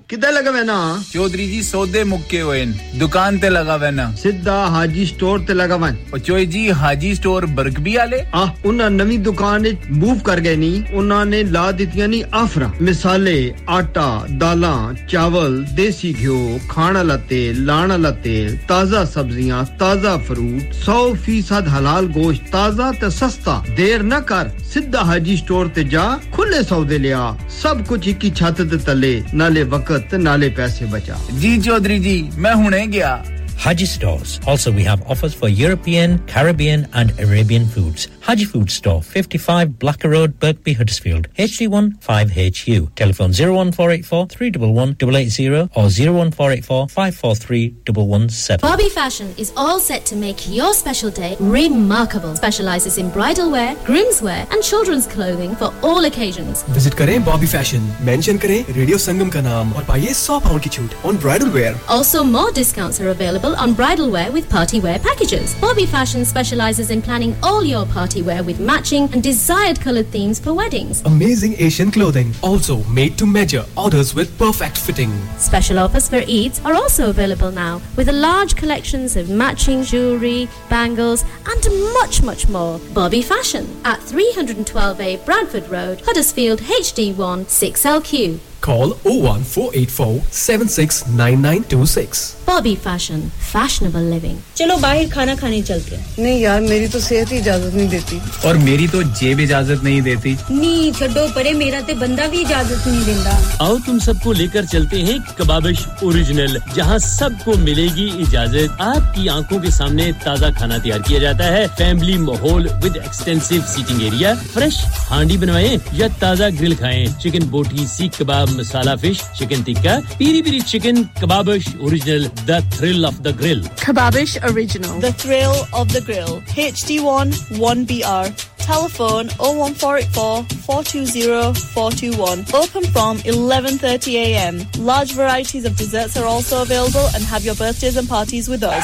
किधर लगा वैना चौधरी जी सौदे मुक्के होएन दुकान ते लगा वैना सीधा हाजी स्टोर ते लगा वन और चोई जी हाजी स्टोर बरगबी वाले हां उन्हां नवी दुकान मूव कर गए नी उन्हां ने ला दितियां नी आफरा मिसाले आटा दाला चावल देसी घियो खाना लते लाना लते ताजा सब्जियां ताजा फ्रूट 100% हलाल गोश्त ताजा ते सस्ता देर न कर सीधा हाजी स्टोर ते जा खुले सौदे लिया सब कुछ एक ही छत दे तले नाले वक्त नाले पैसे बचा जी चौधरी जी मैं हुने गया Haji Stores. Also, we have offers for European, Caribbean and Arabian foods. Haji Food Store, 55 Blacker Road, Birkby, Huddersfield, HD1 5HU. Telephone 01484 311 880 or 01484 543 117. Bobby Fashion is all set to make your special day remarkable. Specializes in bridal wear, groom's wear and children's clothing for all occasions. Visit करें Bobby Fashion. Mention करें Radio Sangam का नाम और पाइए 100 pound की छूट on bridal wear. Also, more discounts are available on bridal wear with party wear packages. Bobby Fashion specializes in planning all your party wear with matching and desired colored themes for weddings. Amazing Asian clothing, also made to measure, orders with perfect fitting. Special offers for Eids are also available now with a large collections of matching jewelry, bangles and much more. Bobby Fashion at 312A Bradford Road, Huddersfield HD1 6LQ. Call 01484 769926. Bobby Fashion, fashionable living. चलो बाहर खाना खाने चलते हैं। नहीं यार मेरी तो सेहत ही इजाजत नहीं देती। और मेरी तो जेब इजाजत नहीं देती। नहीं छोड़ो परे मेरा ते बंदा भी इजाजत नहीं देता। आओ तुम सबको लेकर चलते हैं कबाबिश ओरिजिनल जहां सबको मिलेगी इजाजत। आपकी आंखों के सामने ताजा खाना तैयार किया जाता है। फैमिली माहौल with extensive seating area, fresh handi बनवाएं या ताजा ग्रिल खाएं। Chicken boti, seekh kebab masala fish, chicken tikka, piri chicken, Kebabish Original, the thrill of the grill. Kebabish Original, the thrill of the grill. HD1 1BR. Telephone 01484 420 421. Open from 11:30 a.m. Large varieties of desserts are also available and have your birthdays and parties with us.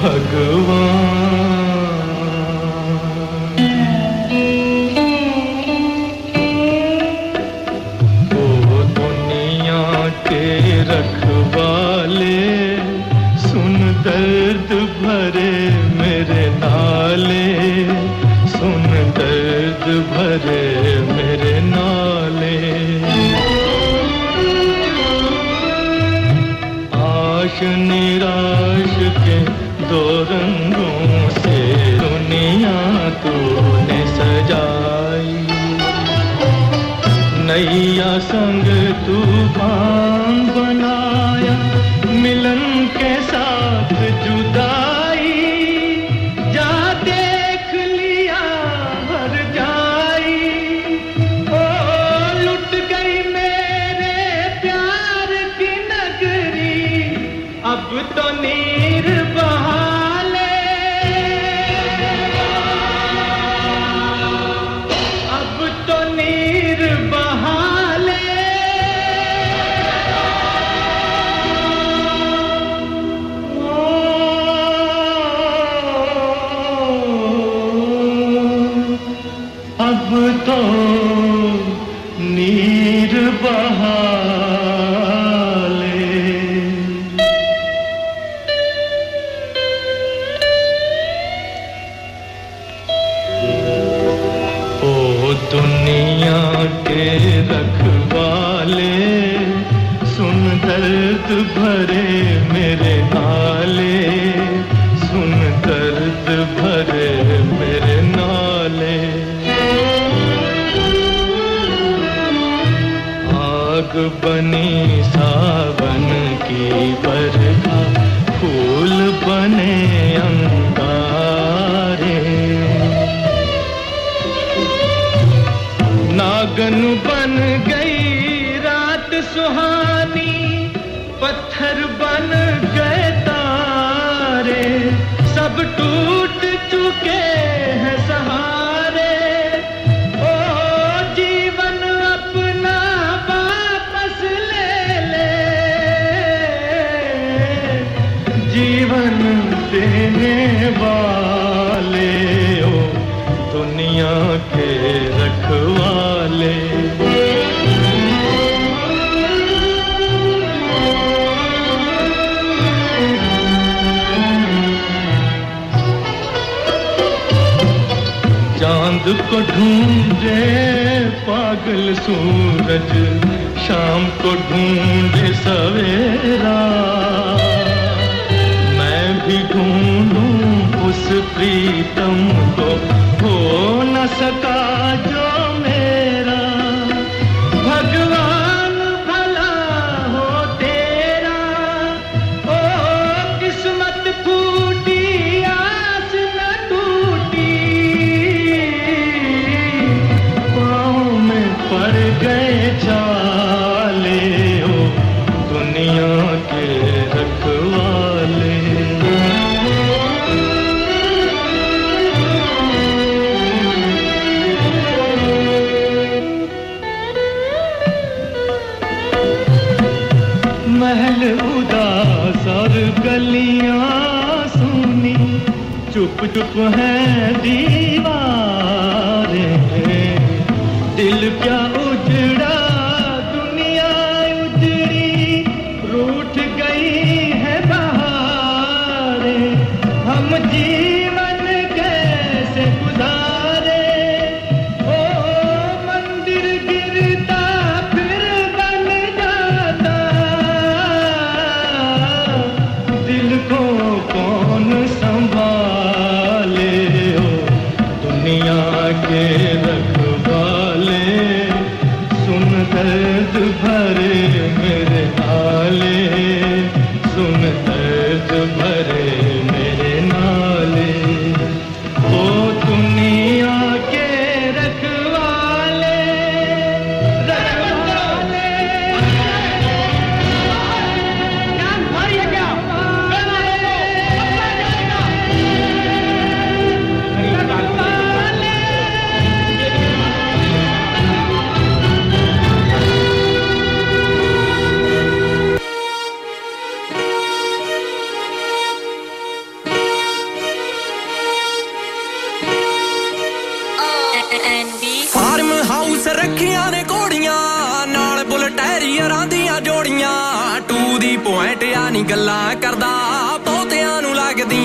भगवान ओ दुनिया के रखवाले सुन दर्द भरे मेरे नाले सुन दर्द भरे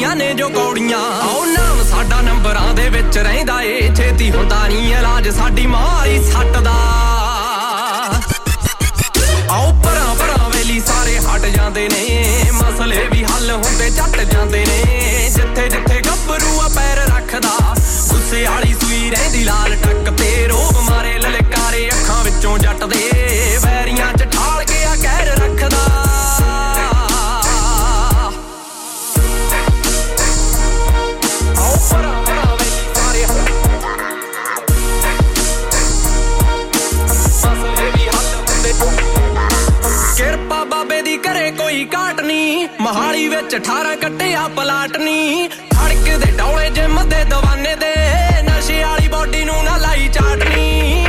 ਪਈਆਂ ਨੇ ਜੋ ਕੌੜੀਆਂ ਆਓ ਨਾਮ ਸਾਡਾ ਨੰਬਰਾਂ ਦੇ ਵਿੱਚ ਰਹਿੰਦਾ ਏ ਛੇਤੀ ਹੁੰਦਾ ਨਹੀਂ ਇਲਾਜ ਸਾਡੀ ਮਾਰੀ ਸੱਟ ਦਾ ਆਓ ਪਰਾਂ ਪਰਾਂ ਵੇਲੀ ਸਾਰੇ ਹਟ ਜਾਂਦੇ ਨੇ ਮਸਲੇ ਵੀ ਹੱਲ ਹੁੰਦੇ ਛੱਟ ਜਾਂਦੇ ਨੇ ਜਿੱਥੇ ਜਿੱਥੇ ਗੱਭਰੂ ਆ ਪੈਰ ਰੱਖਦਾ ਗੁੱਸੇ ਵਾਲੀ ਸੂਈ ਰਹਿੰਦੀ ਲਾਲ ਟੱਕ ਤੇ ਰੋਬ ਮਾਰੇ ਲਲਕਾਰੇ ਅੱਖਾਂ ਵਿੱਚੋਂ ਜੱਟ ਦੇ ਵੈਰੀਆਂ ਚ ਠਾਲ ਕੇ ਆ ਕਹਿਰ ਰੱਖਦਾ ਮਹਾਲੀ ਵਿੱਚ 18 ਕੱਟਿਆ ਪਲਾਟਨੀ ਖੜਕ ਦੇ ਡੌਲੇ ਜਿਮ ਦੇ ਦਵਾਨੇ ਦੇ ਨਸ਼ੇ ਵਾਲੀ ਬੋਡੀ ਨੂੰ ਨਾ ਲਾਈ ਚਾਟਨੀ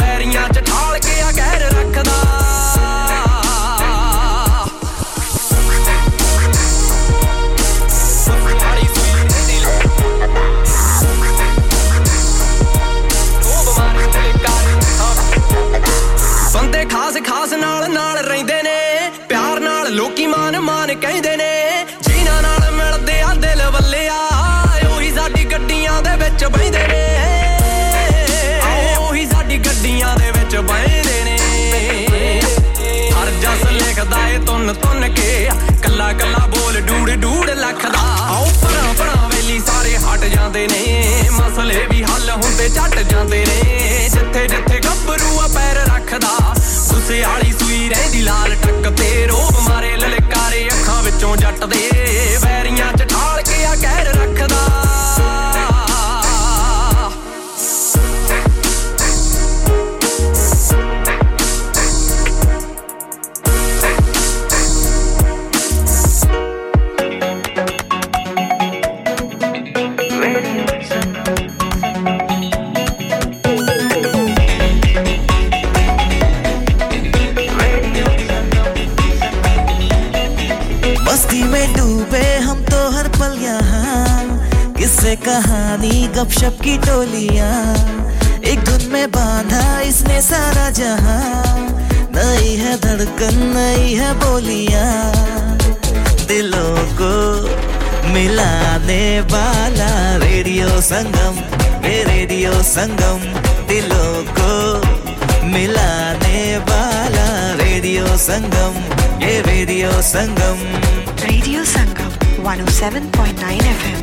ਵੈਰੀਆਂ ਚ ਠਾਲ ਕੇ ਆ ਕਹਿਰ ਰੱਖਦਾ ਖਾਸ ਨਾਲ ਨਾਲ ਰਹਿੰਦੇ ਨੇ ਪਿਆਰ ਨਾਲ ਲੋਕੀ ਮਾਨ ਮਾਨ ਕਹਿੰਦੇ ਨੇ ਜਿਨ੍ਹਾਂ ਨਾਲ ਮਿਲਦੇ ਆ ਦਿਲ ਵੱਲਿਆ ਉਹੀ ਸਾਡੀ ਗੱਡੀਆਂ ਦੇ ਵਿੱਚ ਬਹਿੰਦੇ ਨੇ ਉਹੀ ਸਾਡੀ ਗੱਡੀਆਂ ਦੇ ਵਿੱਚ ਬਹਿੰਦੇ ਨੇ ਹਰ ਜਸ ਲਿਖਦਾ ਏ ਤੁੰਨ ਤੁੰਨ ਕੇ ਕੱਲਾ ਕੱਲਾ ਬੋਲ ਡੂੜ ਡੂੜ ਲੱਖ ਦਾ ਆਓ ਪਰਾਂ ਪਰਾਂ ਵੇਲੀ ਸਾਰੇ ਹਟ ਜਾਂਦੇ ਨੇ ਮਸਲੇ ਵੀ ਹੱਲ ਹੁੰਦੇ ਛੱਟ ਜਾਂਦੇ ਨੇ ਜਿੱਥੇ ਜਿੱਥੇ ਗੱਭਰੂ ਆ ਪੈਰ ਰੱਖਦਾ ਗੁੱਸੇ ਵਾਲੀ ਸੂਈ ਰਹਿੰਦੀ ਲਾਲ ਟੱਕ ਤੇ ਰੋਬ ਮਾਰੇ ਲਲਕਾਰੇ ਅੱਖਾਂ ਵਿੱਚੋਂ ਜੱਟ ਦੇ ਵੈਰੀਆਂ ਚ ਠਾਲ ਕੇ ਆ ਕਹਿਰ ਰੱਖਦਾ कहानी गपशप की टोलियां एक धुन में बांधा इसने सारा जहां नई है धड़कन नई है बोलियां दिलों को मिलाने वाला रेडियो संगम दिलों को मिलाने वाला radio Sangam 107.9 FM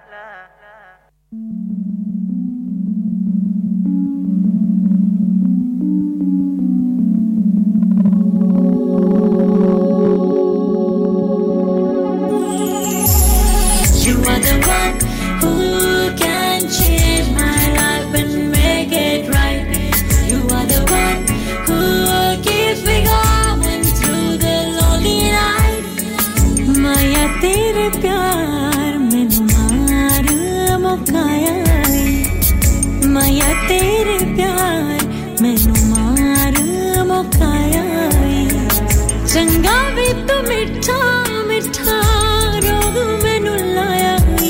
You are the one who can change my life and make it right You are the one who keeps me going through the lonely night माया तेरे प्यार में मार मुकाया है माया तेरे प्यार में मार मुकाया है चंगा भी तो मिठा मिठा रोग मैंने लाया है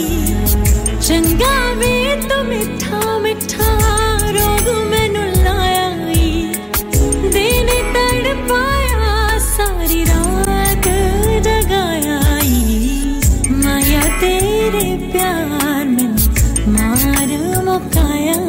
चंगा भी तो मिठा मिठा रोग मैंने लाया है दिन तड़पाया सारी रात जगाया तेरे प्यार में मार मुकाया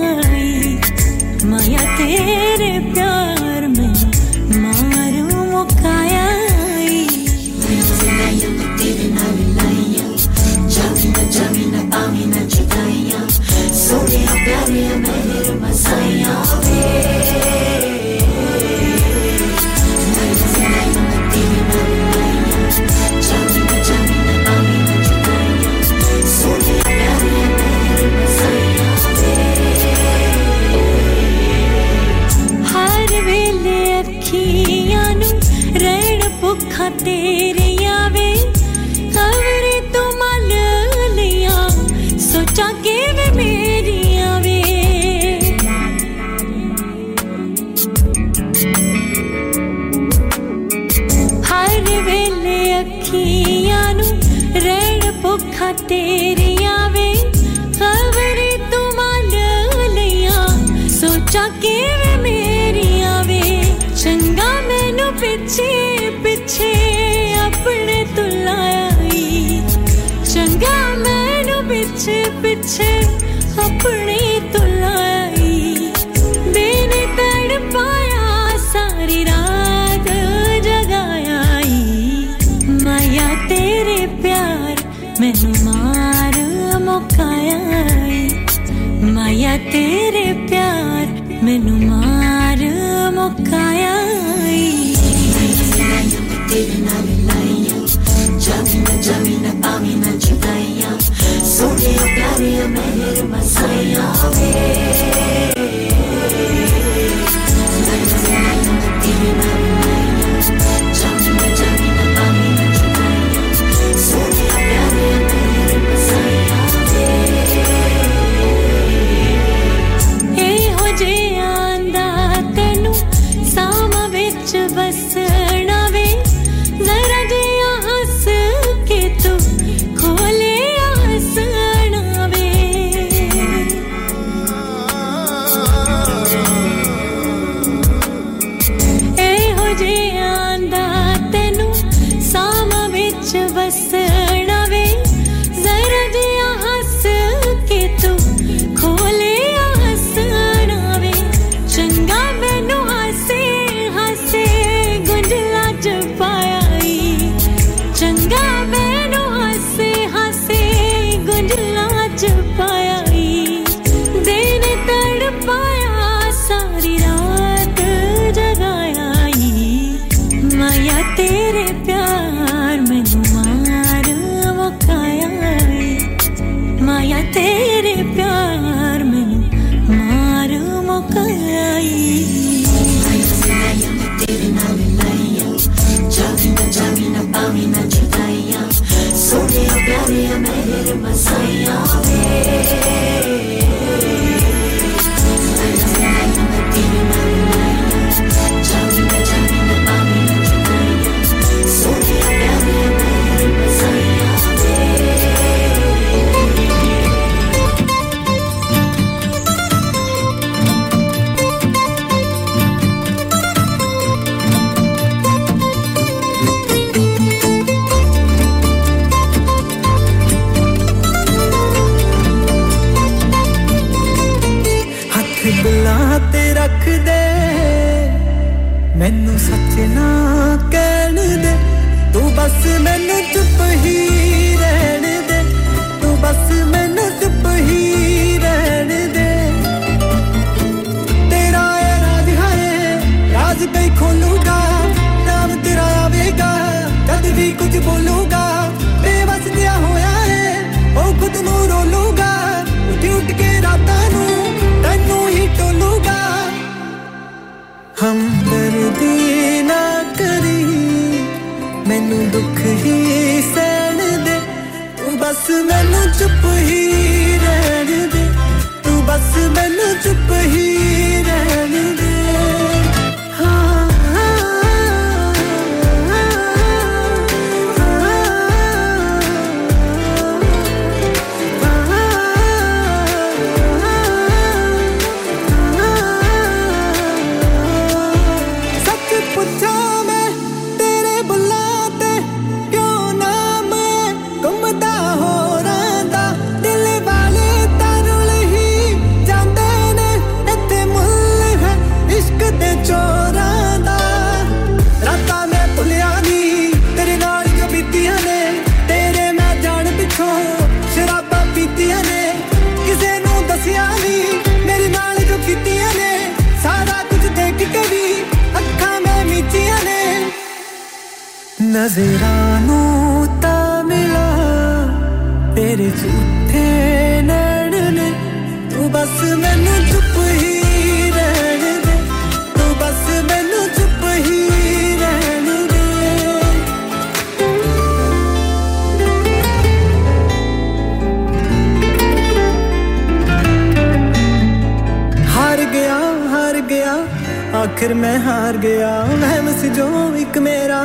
आखिर मैं हार गया वहम से जो एक मेरा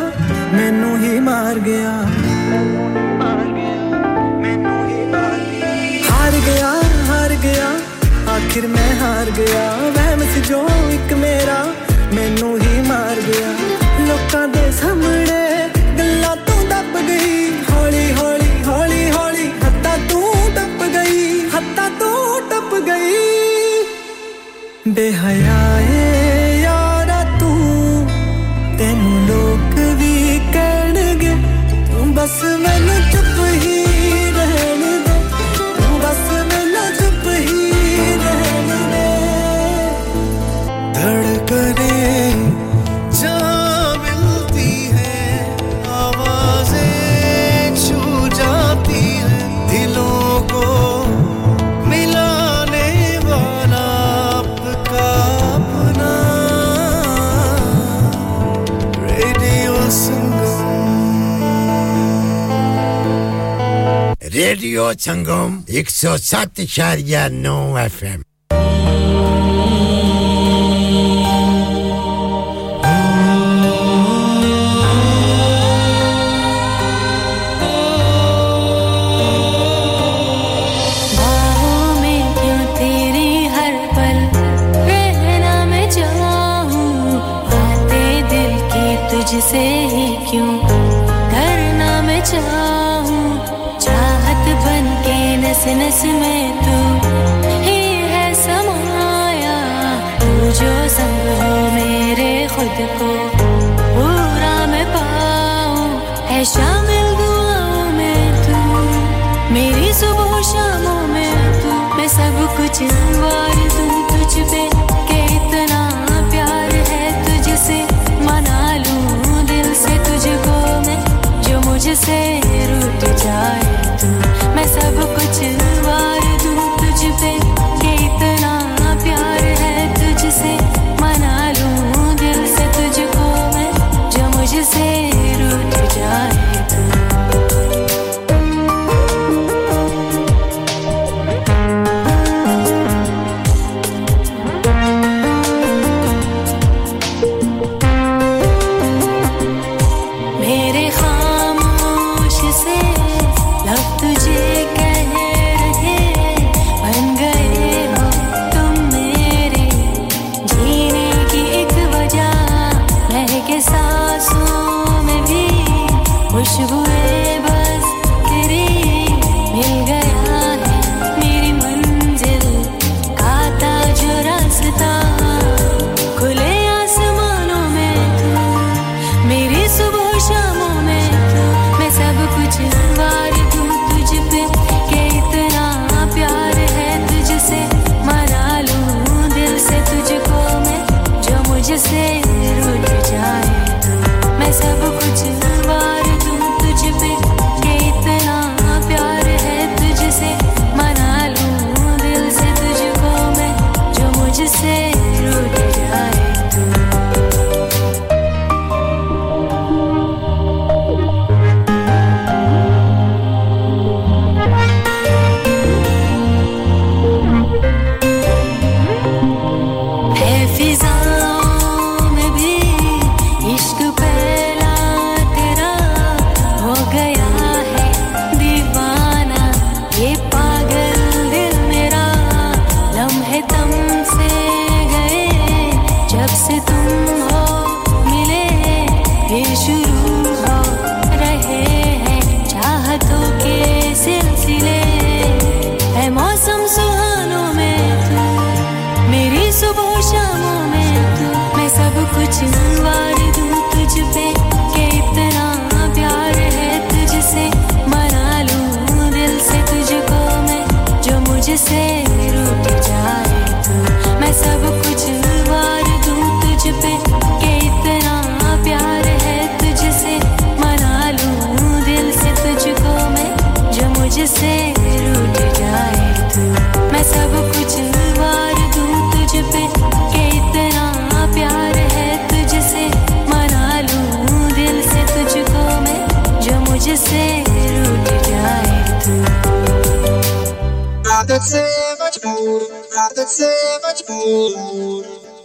मैनू ही मार गया मैनू ही मार गया हार गया आखिर मैं हार गया वहम से जो एक मेरा मैनू ही मार गया लोकां दे सामने गल्लां तू दब गई हौली हौली हौली हौली हत्ता तू टप गई बेहयाए बस मैंने चुप ही रहने दे बस मैंने चुप ही रहने दे धड़कने जहाँ मिलती है आवाज़ें छू जाती है दिलों को मिलाने वाला आपका अपना रेडियो Radio Sangam 107.9 FM नस में तू ही है समाया तू जो संग हो मेरे खुद को पूरा मैं पाऊं है शामिल दुआओं में तू मेरी सुबह शामों में तू मैं सब कुछ वार दूं तुझ पे के इतना प्यार है तुझसे मना लूं दिल से तुझको मैं जो मुझसे रूठ जाए तू मैं सब कुछ वार दूं तुझ पे कि इतना प्यार है तुझसे मना लूं दिल से तुझको मैं जो मुझसे रूठ जाए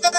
तू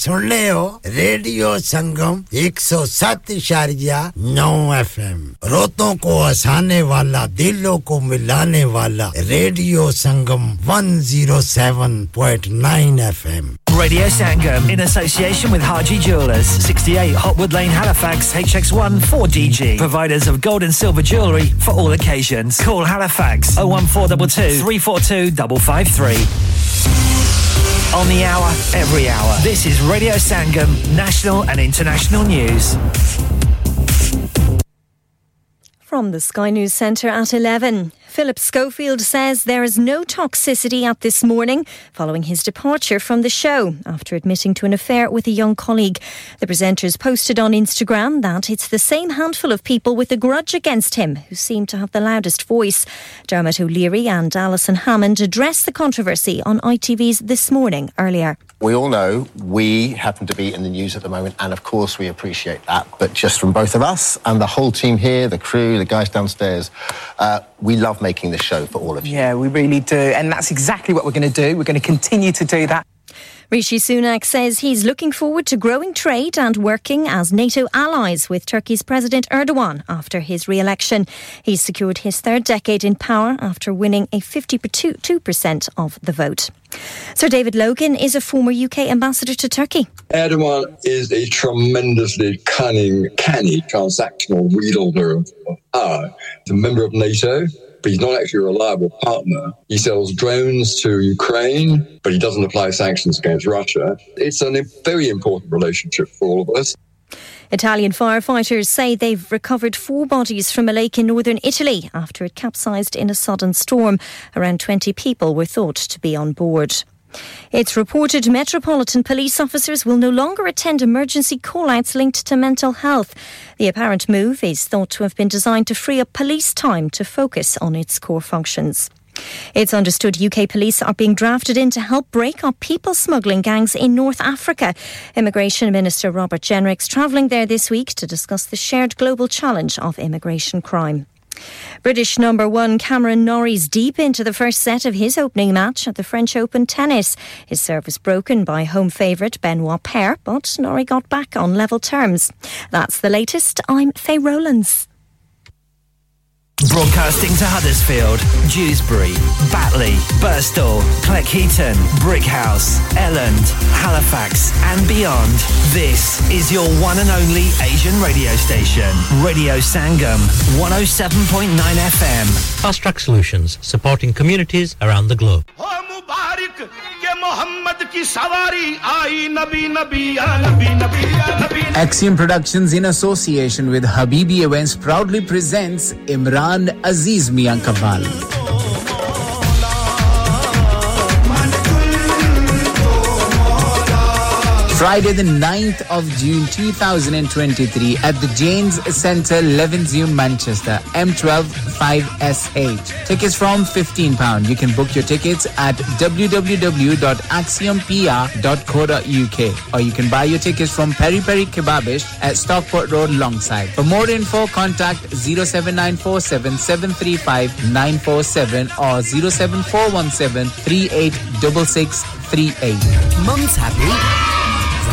सुन ले हो रेडियो संगम 107.9 एफएम रोतों को हंसाने वाला दिलों को मिलाने वाला radio Sangam 107.9 FM Radio Sangam in association with Haji Jewellers 68 Hotwood Lane Halifax HX1 4DG providers of gold and silver jewellery for all occasions call Halifax 01422 342 553 On the hour, every hour. This is Radio Sangam, national and international news. From the Sky News Centre at 11, Philip Schofield says there is no toxicity at This Morning following his departure from the show after admitting to an affair with a young colleague. The presenters posted on Instagram that it's the same handful of people with a grudge against him who seem to have the loudest voice. Dermot O'Leary and Alison Hammond addressed the controversy on ITV's This Morning earlier. We all know we happen to be in the news at the moment, and of course we appreciate that, but just from both of us and the whole team here, the crew, the guys downstairs, we love making this show for all of you. Yeah, we really do, and that's exactly what we're going to do. We're going to continue to do that. Rishi Sunak says he's looking forward to growing trade and working as NATO allies with Turkey's President Erdogan after his re-election. He's secured his third decade in power after winning a 52% of the vote. Sir David Logan is a former UK ambassador to Turkey. Erdogan is a tremendously canny transactional wielder of power. He's a member of NATO, but he's not actually a reliable partner. He sells drones to Ukraine, but he doesn't apply sanctions against Russia. It's a very important relationship for all of us. Italian firefighters say they've recovered four bodies from a lake in northern Italy after it capsized in a sudden storm. Around 20 people were thought to be on board. It's reported Metropolitan Police officers will no longer attend emergency call-outs linked to mental health. The apparent move is thought to have been designed to free up police time to focus on its core functions. It's understood UK police are being drafted in to help break up people smuggling gangs in North Africa. Immigration Minister Robert Jenrick's travelling there this week to discuss the shared global challenge of immigration crime. British number one Cameron Norrie's deep into the first set of his opening match at the French Open tennis. His serve was broken by home favourite Benoit Paire, but Norrie got back on level terms. That's the latest. I'm Faye Rowlands. Broadcasting to Huddersfield, Dewsbury, Batley, Birstall, Cleckheaton, Brickhouse, Elland, Halifax and beyond. This is your one and only Asian radio station, Radio Sangam, 107.9 FM. Fast Track Solutions, supporting communities around the globe. Oh, Mubarak, ke Muhammad ki sawari aayi nabi nabi ya nabi nabi ya nabi. Axiom Productions in association with Habibi Events proudly presents Imran Aziz Mian Kaval. Friday the 9th of June 2023 at the Jane's Centre, Levenshulme, Manchester, M12 5SH. Tickets from £15. You can book your tickets at www.axiompr.co.uk, or you can buy your tickets from Peri Peri Kebabish at Stockport Road, Longside. For more info, contact 07947 735 947 or 07417 386638. Mum's happy.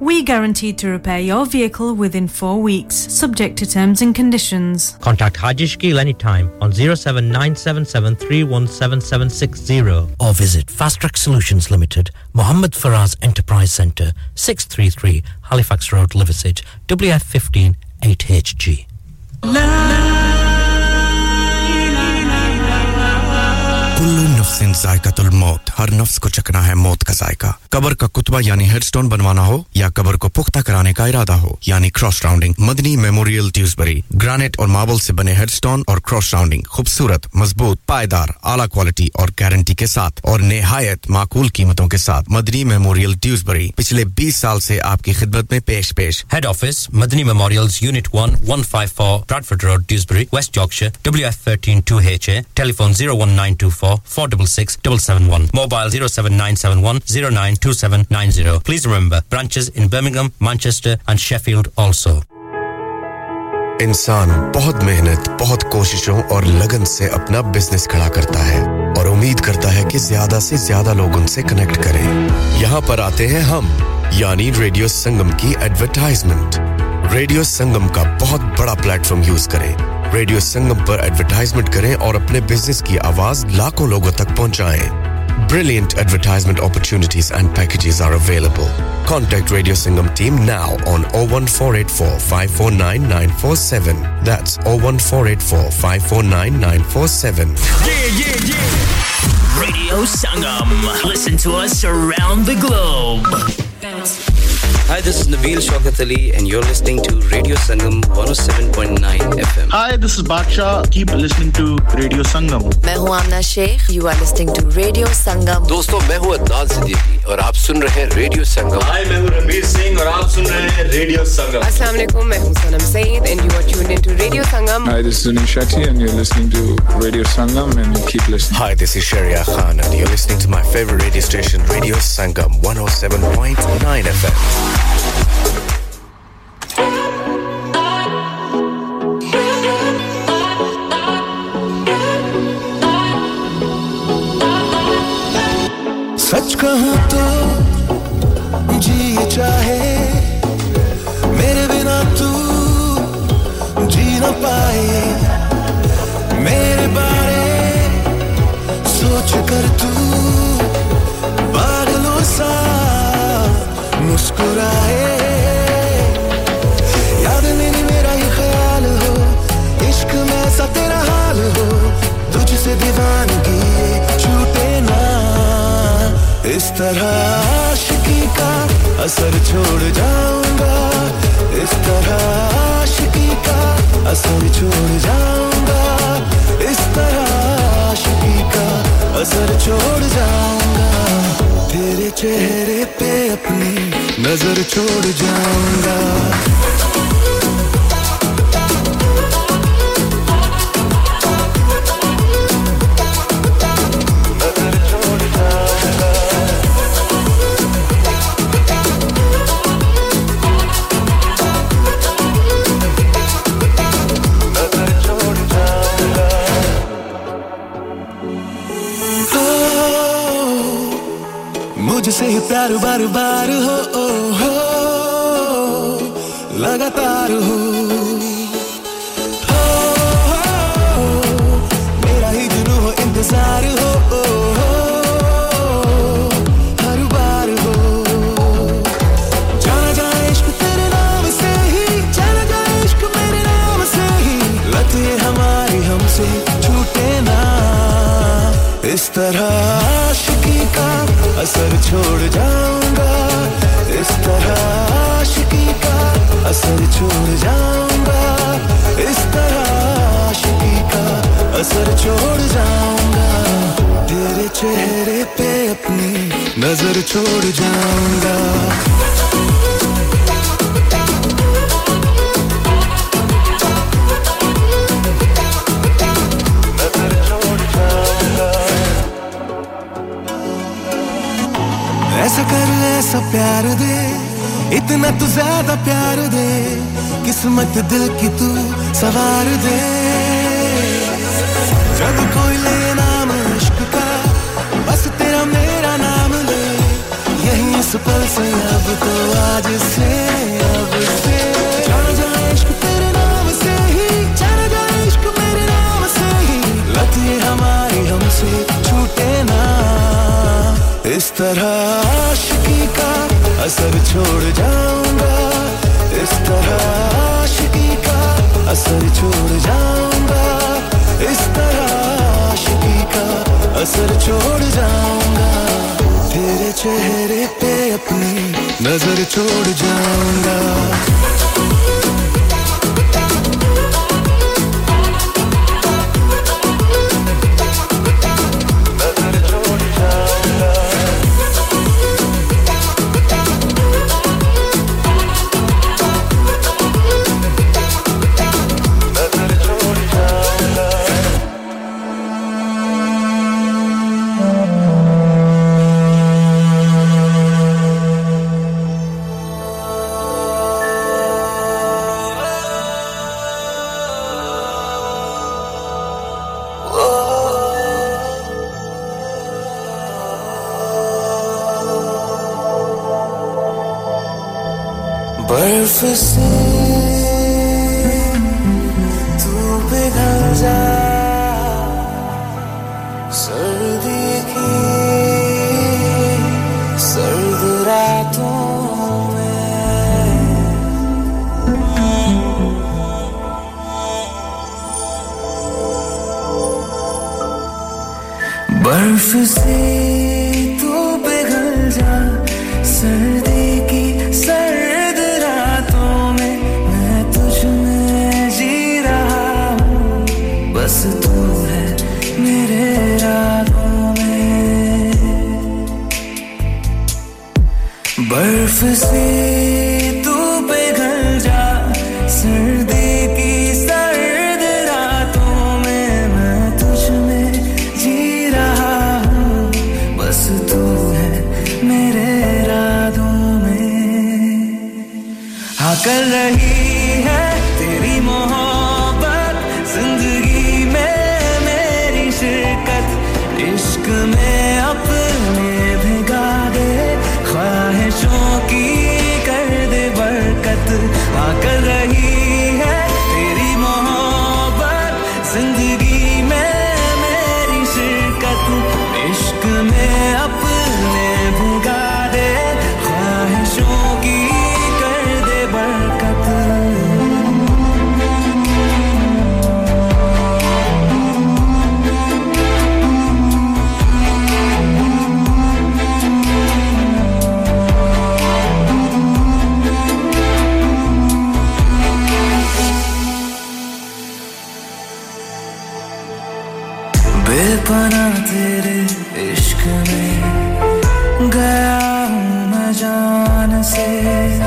We guarantee to repair your vehicle within 4 weeks, subject to terms and conditions. Contact Haji Shakil anytime on 07977317760 or visit Fast Track Solutions Limited, Mohammed Faraz Enterprise Centre, 633 Halifax Road, Liversedge, WF15 8HG. कुल्लू नफ्सिन जायकातुल मौत हर नफ्स को चखना है मौत का जायका कब्र का कुतबा यानी हेडस्टोन बनवाना हो या कब्र को पुख्ता कराने का इरादा हो यानी cross rounding Madni memorial Dewsbury granite और मार्बल से बने हेडस्टोन और क्रॉस राउंडिंग खूबसूरत मजबूत पायदार आला क्वालिटी और गारंटी के साथ और निहायत माकूल कीमतों के साथ मदनी मेमोरियल ड्यूसबरी पिछले 20 साल से आपकी खिदमत में पेश head office Madni memorials unit 1 154 Bradford road Dewsbury west Yorkshire WF13 2HA telephone 01924 466 771 mobile 07971 092790. Please remember branches in Birmingham, Manchester and Sheffield also. इंसान बहुत मेहनत, बहुत कोशिशों और लगन से अपना बिजनेस खड़ा करता है और उम्मीद करता है कि ज्यादा से ज्यादा लोग उनसे कनेक्ट करें। यहाँ पर आते हैं हम, यानी रेडियो संगम की एडवर्टाइजमेंट। रेडियो संगम का बहुत बड़ा प्लेटफॉर्म यूज करें। रेडियो संगम पर एडवर्टाइजमेंट करें और अपने बिजनेस की आवाज लाखों लोगों तक पहुंचाएं। Brilliant advertisement opportunities and packages are available. Contact Radio Sangam team now on 01484 549947. That's 01484 549947. Yeah. Radio Sangam. Listen to us around the globe. Hi, this is Nabeel Shaukat Ali and you're listening to Radio Sangam 107.9 FM. Hi, this is Badshah. Keep listening to Radio Sangam. I'm Amna Sheikh. You are listening to Radio Sangam. दोस्तों मैं हूं अदनान सिद्दीकी और आप सुन रहे हैं radio संगम। हाय मैं हूं रणवीर सिंह और आप सुन रहे हैं रेडियो संगम। अस्सलाम वालेकुम मैं हूं सनम Saeed and you are tuned into Radio Sangam. Hi this is Sunil Shetty and you're listening to Radio Sangam and keep listening. Hi this is Shreya Khan and you're listening to my favorite radio station Radio Sangam 107.9 FM. सच कहूं तो जी चाहे मेरे बिना तू जी ना पाए मेरे बारे सोच कर तू पागलों सा मुस्कुराए याद मेरी मेरा ये ख्याल हो इश्क में सा तेरा हाल हो तुझसे दीवानगी छूटे ना इस तरह आशिकी का असर छोड़ जाऊंगा इस तरह आशिकी का असर छोड़ जाऊंगा इस तरह आशिकी का असर छोड़ जाऊंगा तेरे चेहरे पे अपनी नजर छोड़ जाऊंगा मुझसे प्यार बार बार हो लगातार हो मेरा ही जुनून हो इंतजार हो हर बार हो जाना जाए इश्क तेरे नाम से ही जाना जाए इश्क मेरे नाम से ही लत ये हमारी हमसे छूटे ना इस तरह असर छोड़ जाऊंगा इस तरह आशिकी का असर छोड़ जाऊंगा इस तरह आशिकी का असर छोड़ जाऊंगा तेरे चेहरे पे अपनी नजर छोड़ जाऊंगा ऐसा कर ऐसा प्यार दे इतना तू ज्यादा प्यार दे किस्मत दिल की तू सवार दे जब कोई ले नाम इश्क का बस तेरा मेरा नाम ले यही उस पल से अब तो आज से अब से जाना जाए इश्क तेरे नाम से ही जाना जाए इश्क मेरे नाम से ही लत ये हमारी हमसे छूटे ना इस तरह आशिकी का असर छोड़ जाऊंगा इस तरह आशिकी का असर छोड़ जाऊंगा इस तरह आशिकी का असर छोड़ जाऊंगा तेरे चेहरे पे अपनी नजर छोड़ जाऊंगा नजर छोड़ जाऊंगा नजर छोड़ जाऊंगा बर्फ से तू पिघल जा सर्दी की सर्द रातों में बर्फ से तू पिघल जा सर्दी की सर्द तू है मेरे रातों में बर्फ से तू पिघल जा सर्दी की सर्द रातों में मैं तुझ में जी रहा हूँ बस तू है मेरे रातों में हाँ कर रही कर रही है तेरी मोहब्बत जिंदगी में मेरी शिरकत इश्क में अपने भुगा दे ख्वाहिशों की कर दे बरकत पनाह तेरे इश्क में गया हूँ मैं जान से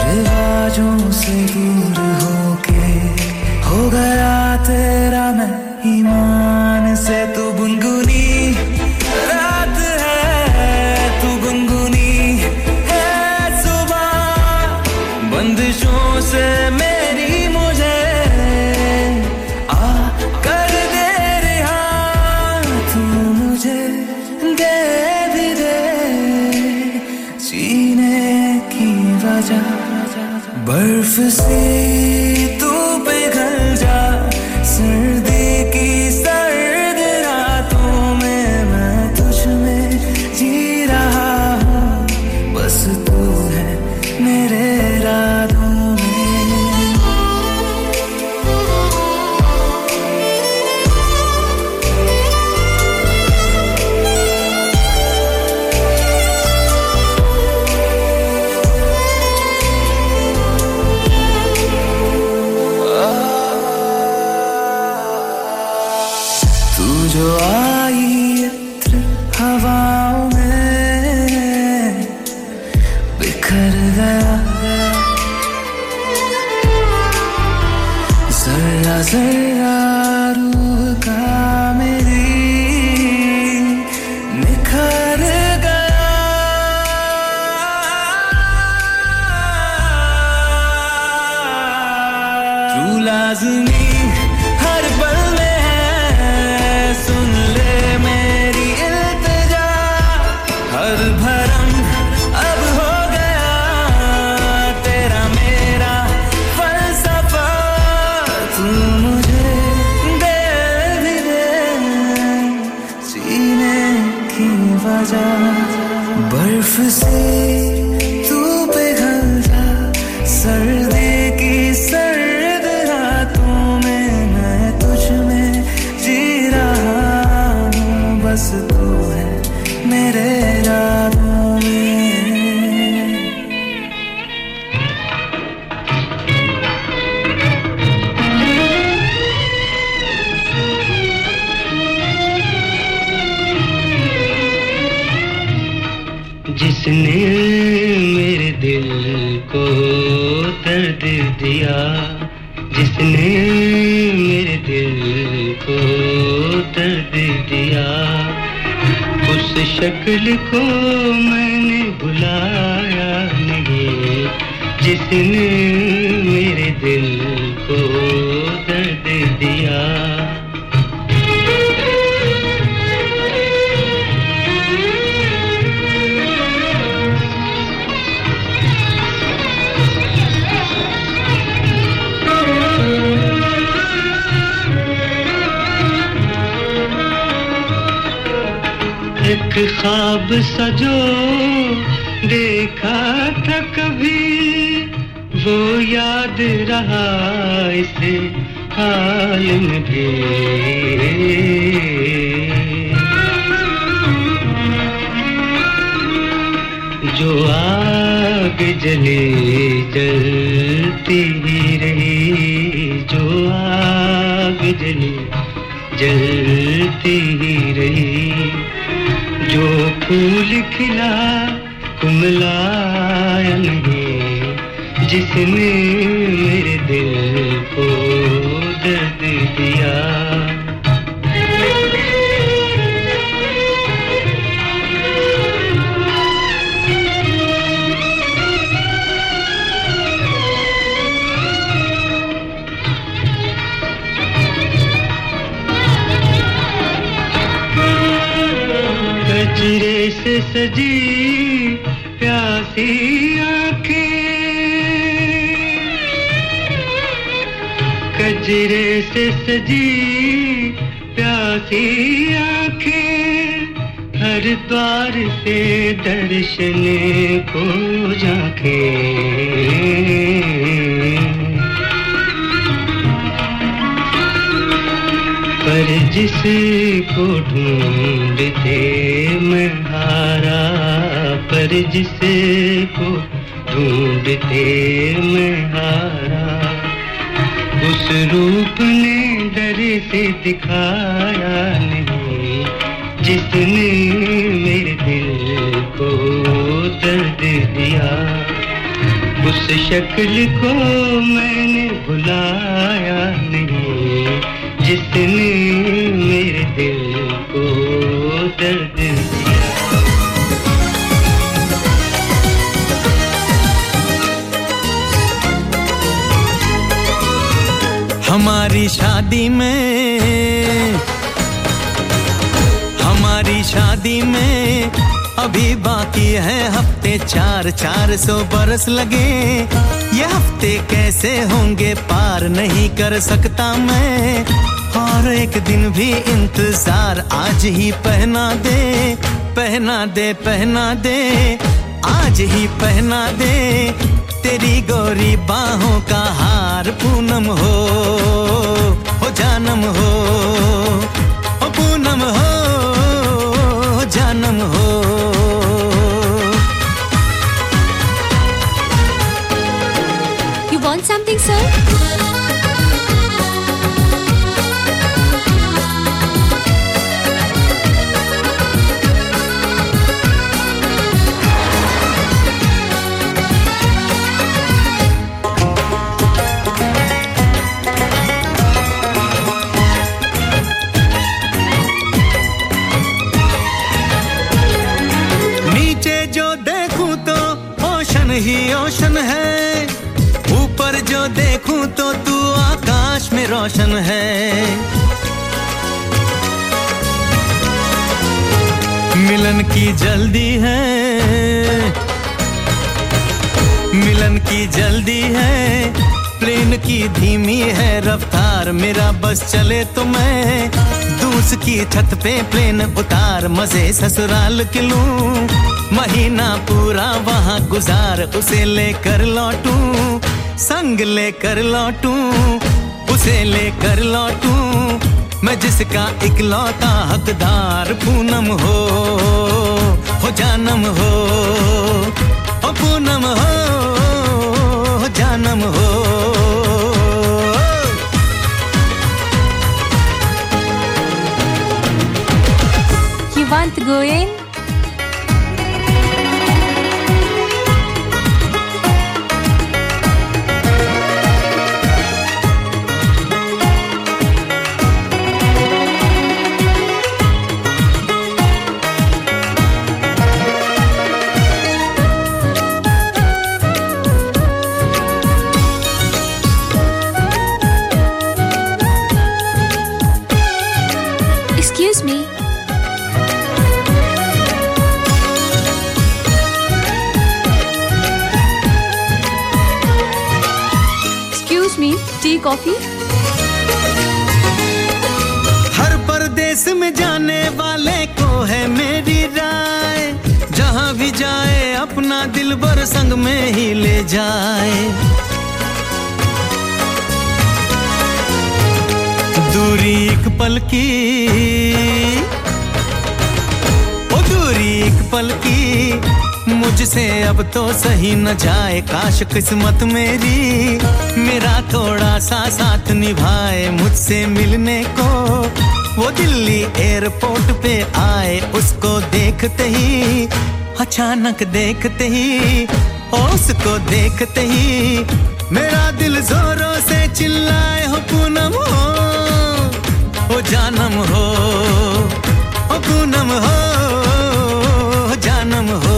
रिवाजों से दूर होके हो गया तेरा मैं ईमान से तू गुनगुनी रात है तू गुनगुनी है सुबह बंदिशों से मेरी मुझे बर्फ से तू पिघल जा सर्दी की सर्द रातों में मैं तुझ में जी रहा हूँ बस तू है मेरे रातों में जो आई इत्र हवाओं में बिखर गया जरा जरा रूह का मेरी निखर गया तू लाज़मी हर पल मेरी इल्तिजा हर भरम अब होगा वजह बर्फ से तू पिघल जा सर्दी की सर्द रातों में मैं तुझ में जी रहा हूं बस तू है मेरे राहों जिसने मेरे दिल को दर्द दिया जिसने मेरे दिल को दर्द दिया उस शक्ल को मैंने भुलाया नहीं जिसने मेरे दिल को दर्द दिया एक ख्वाब सा जो देखा था कभी वो याद रहा इस हाल में भी जो आग जले जलती ही रही जो आग जले जलती ही रही जो फूल खिला कुमलाया नहीं जिसने मेरे दिल को दर्द दिया कजरे से सजी प्यासी आंखें कजरे से सजी प्यासी आंखें हर द्वार से दर्शन को झांकें पर जिसको ढूंढते मैं हारा पर जिसको ढूंढते मैं हारा उस रूप ने डर से दिखाया नहीं जिसने मेरे दिल को दर्द दिया उस शक्ल को मैंने भुलाया नहीं जिसने मेरे दिल को दर्द दिया हमारी शादी में अभी बाकी है हफ्ते 400 बरस लगे ये हफ्ते कैसे होंगे पार नहीं कर सकता मैं और एक दिन भी इंतजार आज ही पहना दे पहना दे पहना दे आज ही पहना दे तेरी गोरी बाहों का हार पूनम हो जानम हो पूनम हो जानम हो something sir नीचे जो देखूं तो ओशन ही ओशन है जो देखूं तो तू आकाश में रोशन है मिलन की जल्दी है प्लेन की धीमी है रफ्तार मेरा बस चले तो मैं दूस की छत पे प्लेन उतार मजे ससुराल के लूं महीना पूरा वहां गुजार उसे लेकर लौटूं संग लेकर लौटूं उसे लेकर लौटूं मैं जिसका इकलौता हकदार पूनम हो जानम हो पूनम हो जानम हो Want to go in? Excuse me. Tea coffee हर परदेश में जाने वाले को है मेरी राय जहां भी जाए अपना दिलबर संग में ही ले जाए दूरी एक पल की ओ दूरी एक पल की मुझसे अब तो सही न जाए काश किस्मत मेरी मेरा थोड़ा सा साथ निभाए मुझसे मिलने को वो दिल्ली एयरपोर्ट पे आए उसको देखते ही उसको देखते ही मेरा दिल जोरों से चिल्लाए हो पूनम हो जानम हो पूनम हो जानम हो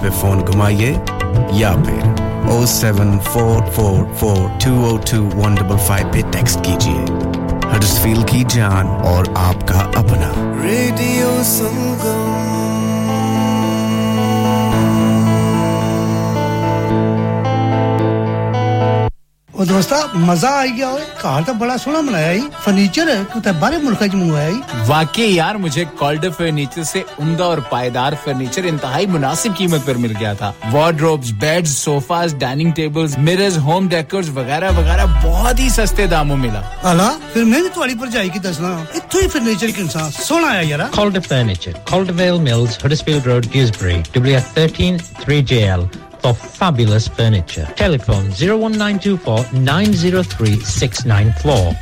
पे फोन घुमाइए या फिर 07444202155 पे टेक्स्ट कीजिए हडर्सफील्ड की जान और आपका अपना रेडियो संगम ओ दोस्ता मजा आ गया ओए कार तो बड़ा सोना बनाया ही फर्नीचर है तो बारे मुल्क च मंगवाया ही वाकई यार मुझे कॉल्डर फर्नीचर से उम्दा और पायदार फर्नीचर इंतहाई मुनासिब कीमत पर मिल गया था wardrobes beds sofas dining tables mirrors home decors वगैरह वगैरह बहुत ही सस्ते दामों मिला आला फिर मैं भी तुम्हारी पर जाई की दसना इत्थों ही फर्नीचर के इंसान सोना आया यार Calder Furniture Caldervale Mills Huddersfield Road Dewsbury WF 13 3JL for fabulous furniture. Telephone 01924 903 694.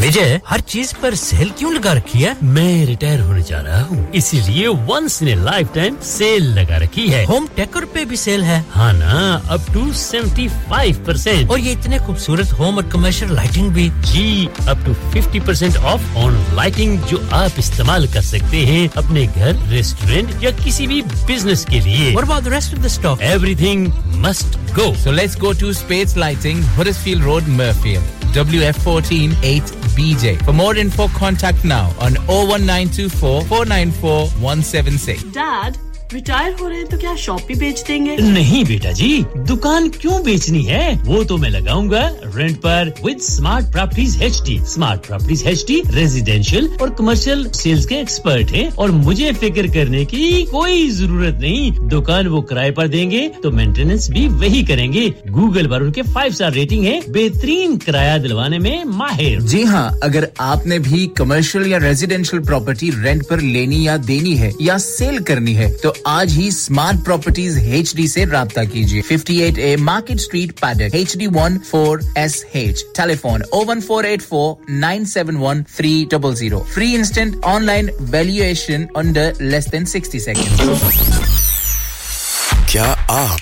विजय हर चीज पर सेल क्यों लगा रखी है मैं रिटायर होने जा रहा हूं इसीलिए once in a life time sale लगा रखी है होम टेकर पे भी सेल है हां ना अप टू 75% और ये इतने खूबसूरत होम और कमर्शियल लाइटिंग भी जी up to 50% off on lighting जो आप इस्तेमाल कर सकते हैं अपने घर रेस्टोरेंट या किसी भी बिजनेस के लिए और बात rest of the stock everything must go so let's go to space lighting Huddersfield road Mirfield WF148BJ. For more info, contact now on 01924 494 176. Dad. Retire हो रहे हैं तो क्या शॉप भी बेच देंगे नहीं बेटा जी दुकान क्यों बेचनी है वो तो मैं लगाऊंगा रेंट पर with smart properties HD smart properties HD residential और कमर्शियल सेल्स के एक्सपर्ट हैं और मुझे फिक्र करने की कोई जरूरत नहीं दुकान वो किराए पर देंगे तो मेंटेनेंस भी वही करेंगे गूगल पर उनके 5 स्टार रेटिंग है बेहतरीन किराया दिलवाने में माहिर जी हां अगर आपने भी कमर्शियल या रेजिडेंशियल प्रॉपर्टी रेंट पर लेनी या देनी है या सेल करनी है तो आज ही Smart Properties HD से राब्ता कीजिए 58A Market Street Paddock HD14SH Telephone 01484 971 300 Free instant online valuation under less than 60 seconds क्या आप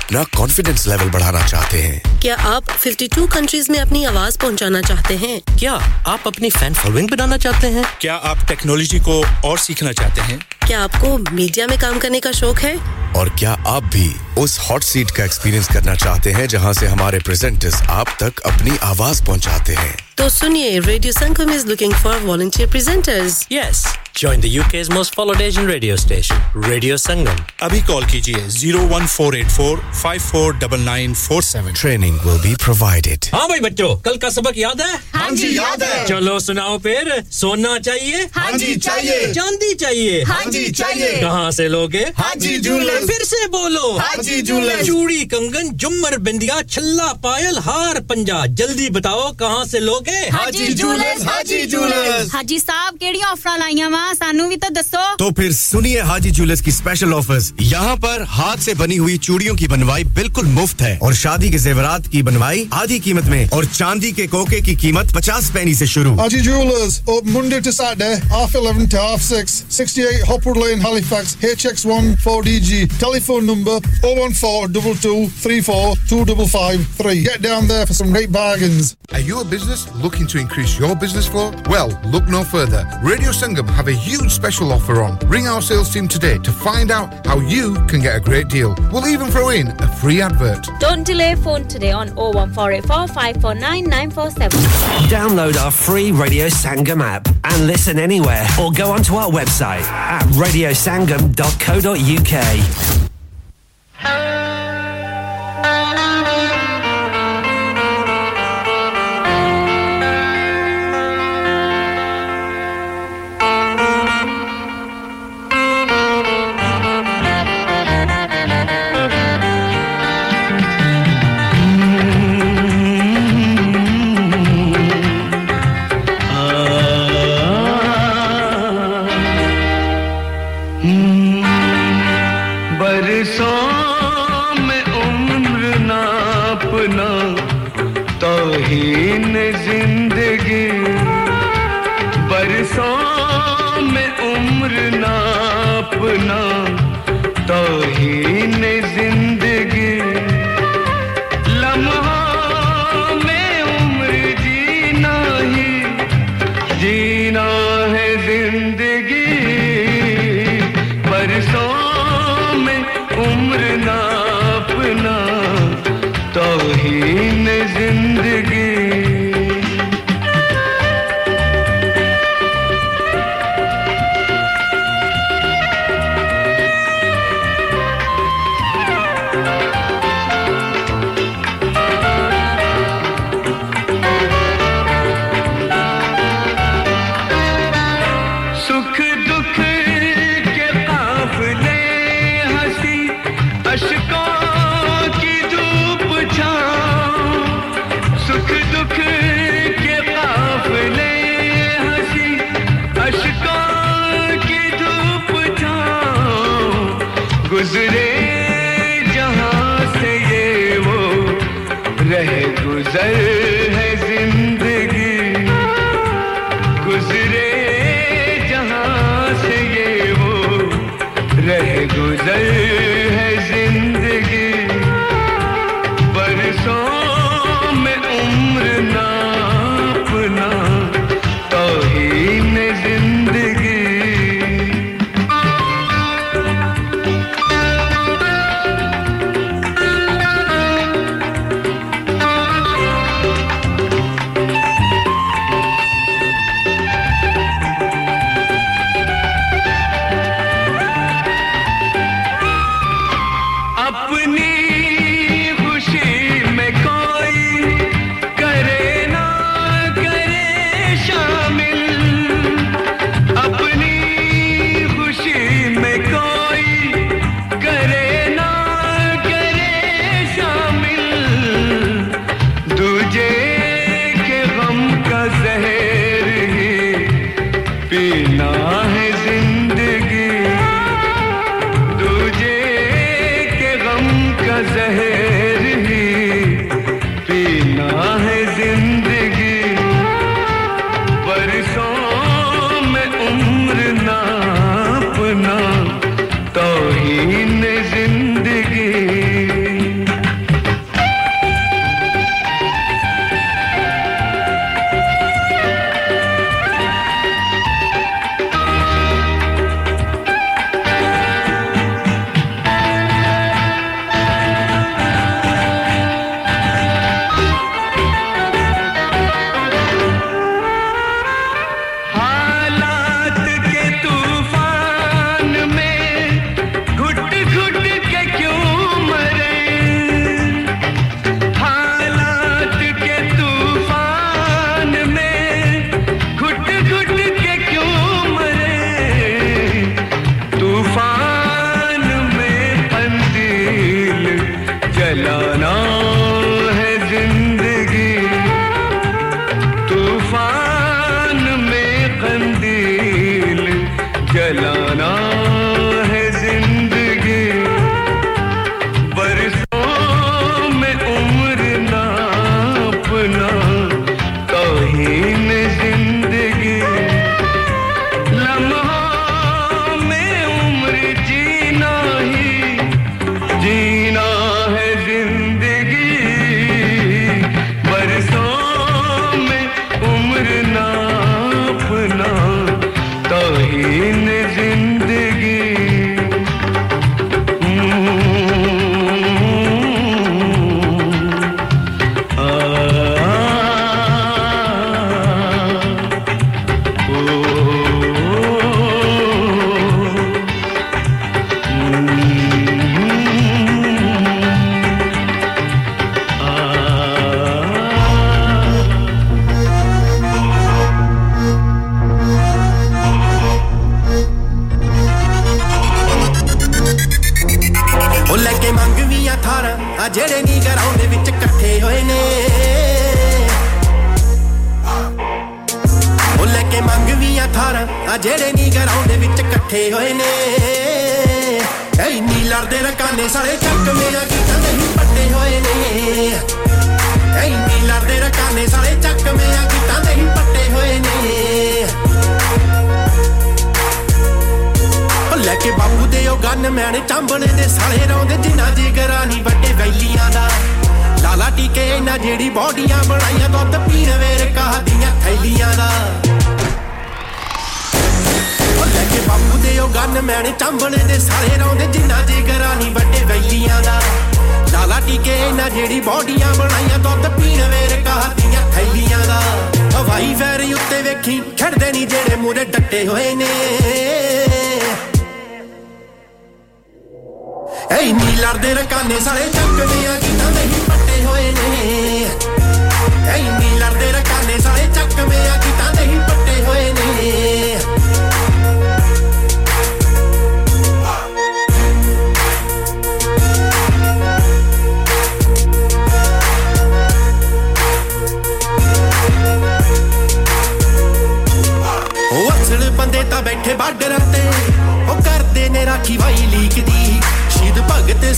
अपना कॉन्फिडेंस लेवल बढ़ाना चाहते हैं क्या आप 52 कंट्रीज में अपनी आवाज पहुंचाना चाहते हैं क्या आप अपनी फैन फॉलोइंग बनाना चाहते हैं क्या आप टेक्नोलॉजी को और सीखना चाहते हैं क्या आपको मीडिया में काम करने का शौक है और क्या आप भी उस हॉट सीट का एक्सपीरियंस करना चाहते हैं जहां से हमारे प्रेजेंटर्स आप तक अपनी आवाज पहुंचाते हैं तो सुनिए radio Sangam is looking for volunteer presenters yes Join the UK's most followed Asian radio station, Radio Sangam. Abhi call kijiye 01484 549947. Training will be provided. हाँ भाई बच्चों, कल का सबक याद है? हाँ जी याद है. चलो सुनाओ फिर. सोना चाहिए? हाँ जी चाहिए. चांदी चाहिए? हाँ जी चाहिए. कहाँ से लोगे? हाजी जूलर्स. फिर से बोलो. हाजी जूलर्स. चूड़ी, कंगन, झुमर, बिंदिया, छल्ला, पायल, हार, पंजा. जल्दी बताओ कहाँ से लोगे? हाजी जूलर्स. हाजी जूलर्स. हाजी साहब केडी ऑफर लाईयां सानू भी तो दसो तो फिर सुनिए हाजी ज्वेलर्स की स्पेशल ऑफर्स यहाँ पर हाथ से बनी हुई चूड़ियों की बनवाई बिल्कुल मुफ्त है और शादी के जेवरात की बनवाई आधी कीमत में और चांदी के कोके की कीमत 50 पैसे से शुरू Haji jewellers open Monday to Saturday half 11 to half 6 68 Hopwood Lane Halifax HX1 4DG telephone number 01422342553 get down there for some great bargains are you a business looking to increase your business flow well look no further Radio Sangam have a huge special offer on. Ring our sales team today to find out how you can get a great deal. We'll even throw in a free advert. Don't delay phone today on 01484 549 947. Download our free Radio Sangam app and listen anywhere or go onto our website at radiosangam.co.uk. रह गुजर है जिंदगी गुजरे जहां से ये वो रह गुजर है जिंदगी बरसों में उम्र ना अपना तौहीन जिंदगी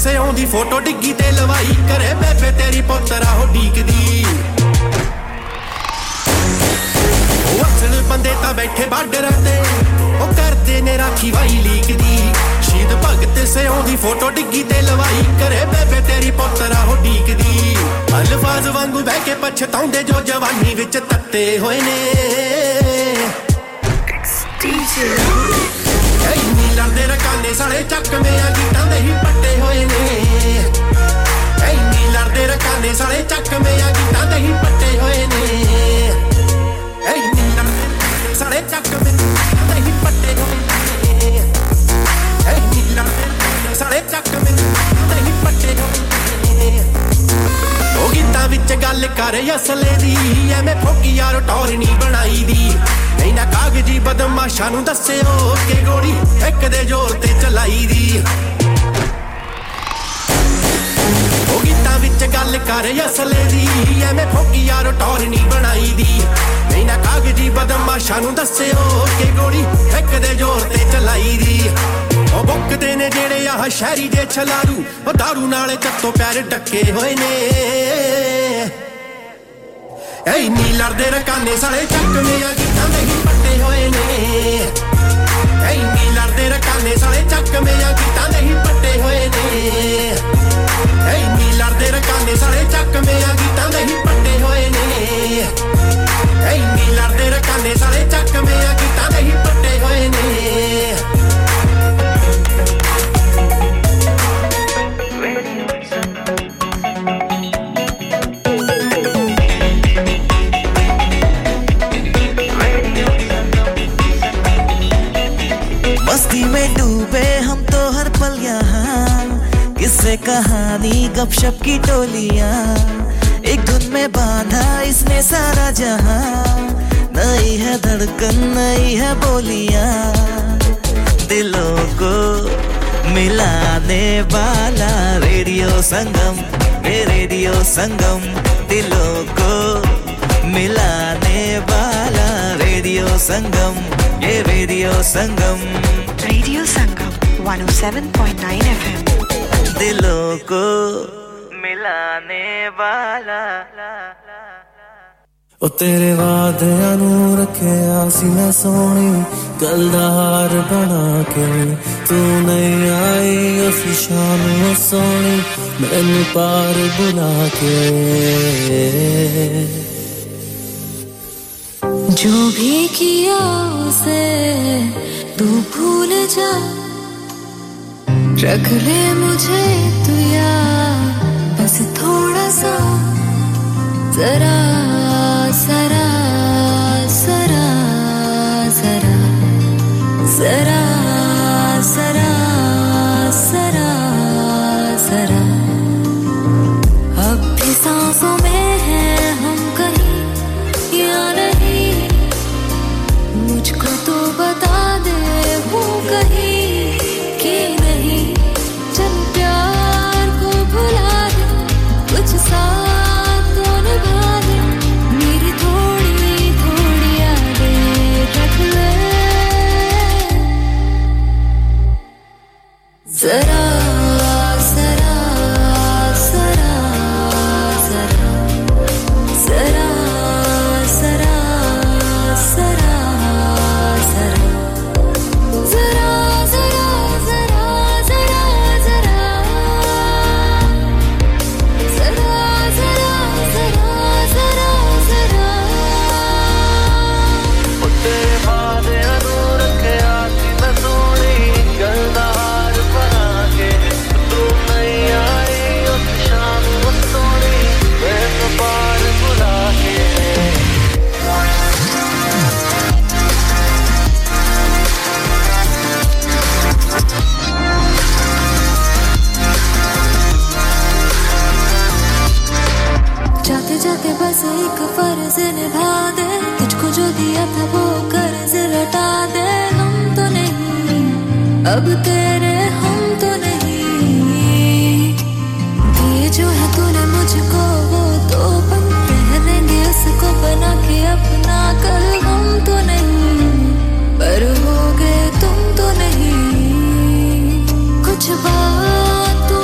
ਕਿਸੇ ਆਉਂਦੀ ਫੋਟੋ ਡਿੱਗੀ ਤੇ ਲਵਾਈ ਕਰੇ ਬੇਬੇ ਤੇਰੀ ਪੁੱਤਰਾ ਹੋ ਢੀਕਦੀ ਉਹ ਅਸਲ ਬੰਦੇ ਤਾਂ ਬੈਠੇ ਬਾਰਡਰ ਤੇ ਉਹ ਕਰਦੇ ਨੇ ਰਾਖੀ ਵਾਈ ਲੀਕਦੀ ਸ਼ਹੀਦ ਭਗਤ ਸੇ ਆਉਂਦੀ ਫੋਟੋ ਡਿੱਗੀ ਤੇ ਲਵਾਈ ਕਰੇ ਬੇਬੇ ਤੇਰੀ ਪੁੱਤਰਾ ਹੋ ਢੀਕਦੀ ਅਲਫਾਜ਼ ਵਾਂਗੂ ਬਹਿ ਕੇ ਪਛਤਾਉਂਦੇ ਜੋ ਜਵਾਨੀ ਵਿੱਚ ਤੱਤੇ ਹੋਏ ਨੇ teacher Hey, lande rakane sale chakme agitan de hi patte hoye ne. Hey, lande rakane sale chakme agitan de hi patte hoye ne. Hey, lande sale chakme agitan de hi patte hoye ne. Hey, lande sale chakme agitan de hi patte hoye ne. O gitta vich gall kar asle di, aime phoki yar toor ni banai di. ਇਹਨਾਂ ਕਾਗਜ਼ੀ ਬਦਮਾਸ਼ਾਂ ਨੂੰ ਦੱਸਿਓ ਕਿ ਗੋਲੀ ਇੱਕ ਦੇ ਜ਼ੋਰ ਤੇ ਚਲਾਈ ਦੀ ਉਹ ਗੀਤਾਂ ਵਿੱਚ ਗੱਲ ਕਰ ਅਸਲੇ ਦੀ ਐਵੇਂ ਫੋਕੀ ਯਾਰ ਟੌਰ ਨਹੀਂ ਬਣਾਈ ਦੀ ਇਹਨਾਂ ਕਾਗਜ਼ੀ ਬਦਮਾਸ਼ਾਂ ਨੂੰ ਦੱਸਿਓ ਕਿ ਗੋਲੀ ਇੱਕ ਦੇ ਜ਼ੋਰ ਤੇ ਚਲਾਈ ਦੀ ਉਹ ਬੁੱਕਦੇ ਨੇ ਜਿਹੜੇ ਆਹ ਸ਼ਹਿਰੀ ਦੇ ਛਲਾਰੂ ਉਹ ਦਾਰੂ ਨਾਲ ਚੱਤੋਂ ਪੈਰ ਢੱਕੇ ਹੋਏ ਨੇ Hey, ni larde rakane sale chakme agitan de hi patte hoye ne. Hey, ni larde rakane sale chakme agitan de hi patte hoye ne. Hey, ni larde rakane sale chakme agitan de hi patte hoye ne. Hey, ni larde rakane sale chakme agitan de hi patte hoye ne. किससे कहानी गपशप की टोलियां एक धुन में बांधा इसने सारा जहां नई है धड़कन नई है बोलियां दिलों को मिलाने वाला रेडियो संगम ये रेडियो संगम दिलों को मिलाने वाला रेडियो संगम ये रेडियो संगम 107.9 FM दिलों को मिलाने वाला ओ तेरे वादयां नूं रखया सी मैं सोनी कल दा हार बना के तू नहीं आई उस शाम ओ सोनी मैनू पार बुला के जो भी किया उसे तू भूल जा रख ले मुझे तू यार बस थोड़ा सा जरा जरा जरा जरा जरा जरा जरा जरा अब भी सांसों में हैं हम कहीं या नहीं मुझको तो बता दे वो कहीं Zara, zara, zara, zara, zara, zara, zara, zara, zara, zara, zara, zara, zara, zara, zara, zara, zara. Utte baade anur ke aati na suni galda. जाते बस एक फर्ज निभा दे तुझको जो दिया था वो कर्ज लौटा दे हम तो नहीं अब तेरे हम तो नहीं दिए जो है तूने मुझको वो तो पन रह लेंगे उसको बना के अपना कल हम तो नहीं पर हो गए तुम तो नहीं कुछ बात तो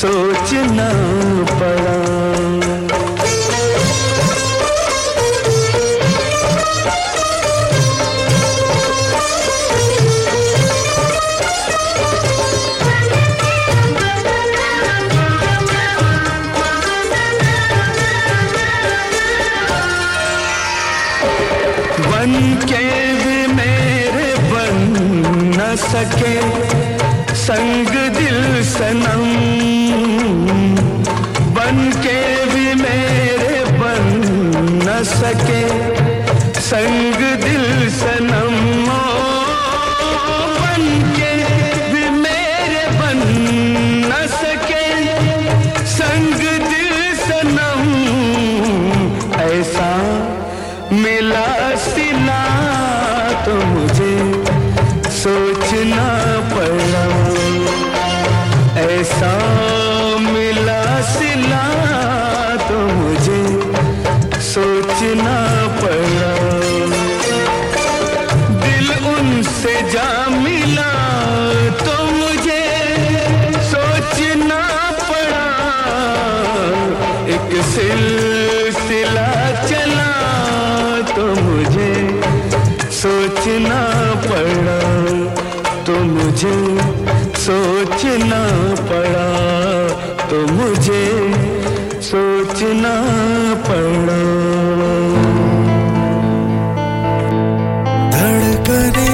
सोचना पड़ा। सके संग दिल सनम बन के भी मेरे बन न सके संग दिल सनम बन के भी मेरे बन न सके संग दिल सनम ऐसा मिला सिला तो मुझे सोचना पड़ा ऐसा मिला सिला तो मुझे सोचना पड़ा दिल उनसे जा मिला तो मुझे सोचना पड़ा एक सिलसिला चला तो मुझे सोचना पड़ा तो मुझे सोचना पड़ा तो मुझे सोचना पड़ा धड़कने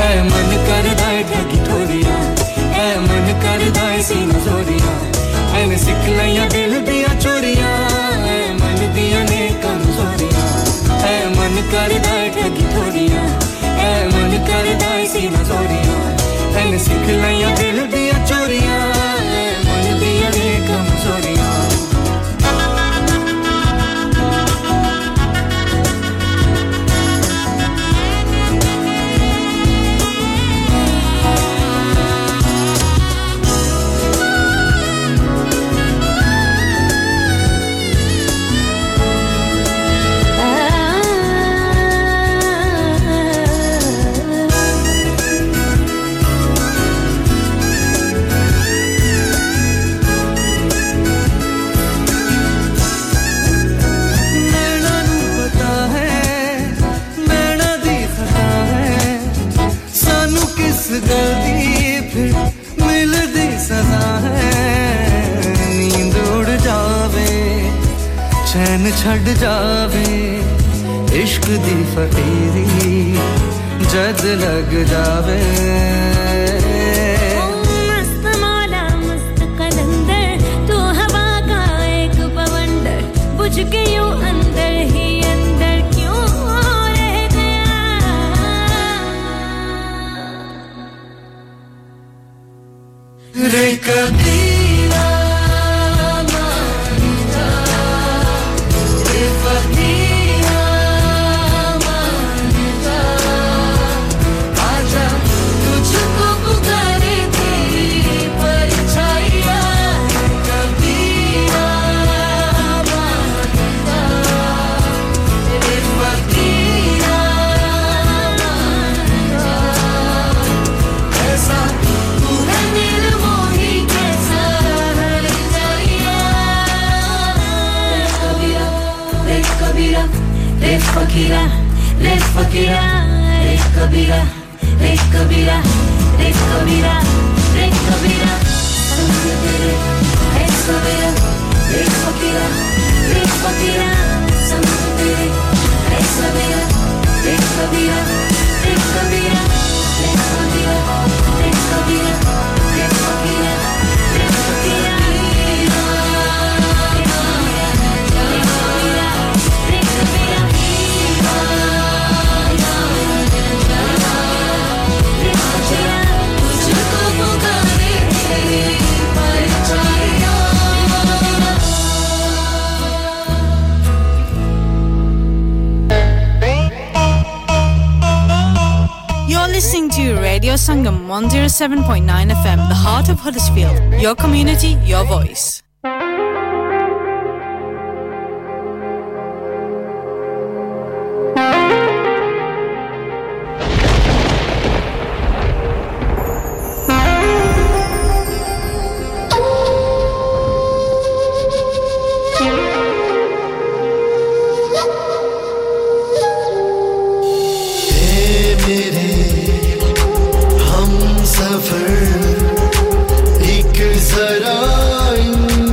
मन कर दाए ठगी थोड़ी ਛੱਡ ਜਾਵੇ ਇਸ਼ਕ ਦੀ ਫਕੀਰੀ ਜਦ ਲੱਗ ਜਾਵੇ Radio Sangam 107.9 FM, the heart of Huddersfield. Your community, your voice. Zara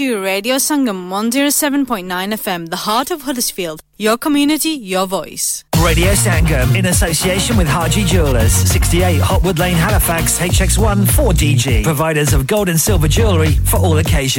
Radio Sangam 107.9 FM, the heart of Huddersfield. Your community, your voice. Radio Sangam in association with Haji Jewellers, 68 Hotwood Lane, Halifax, HX1 4DG. Providers of gold and silver jewellery for all occasions.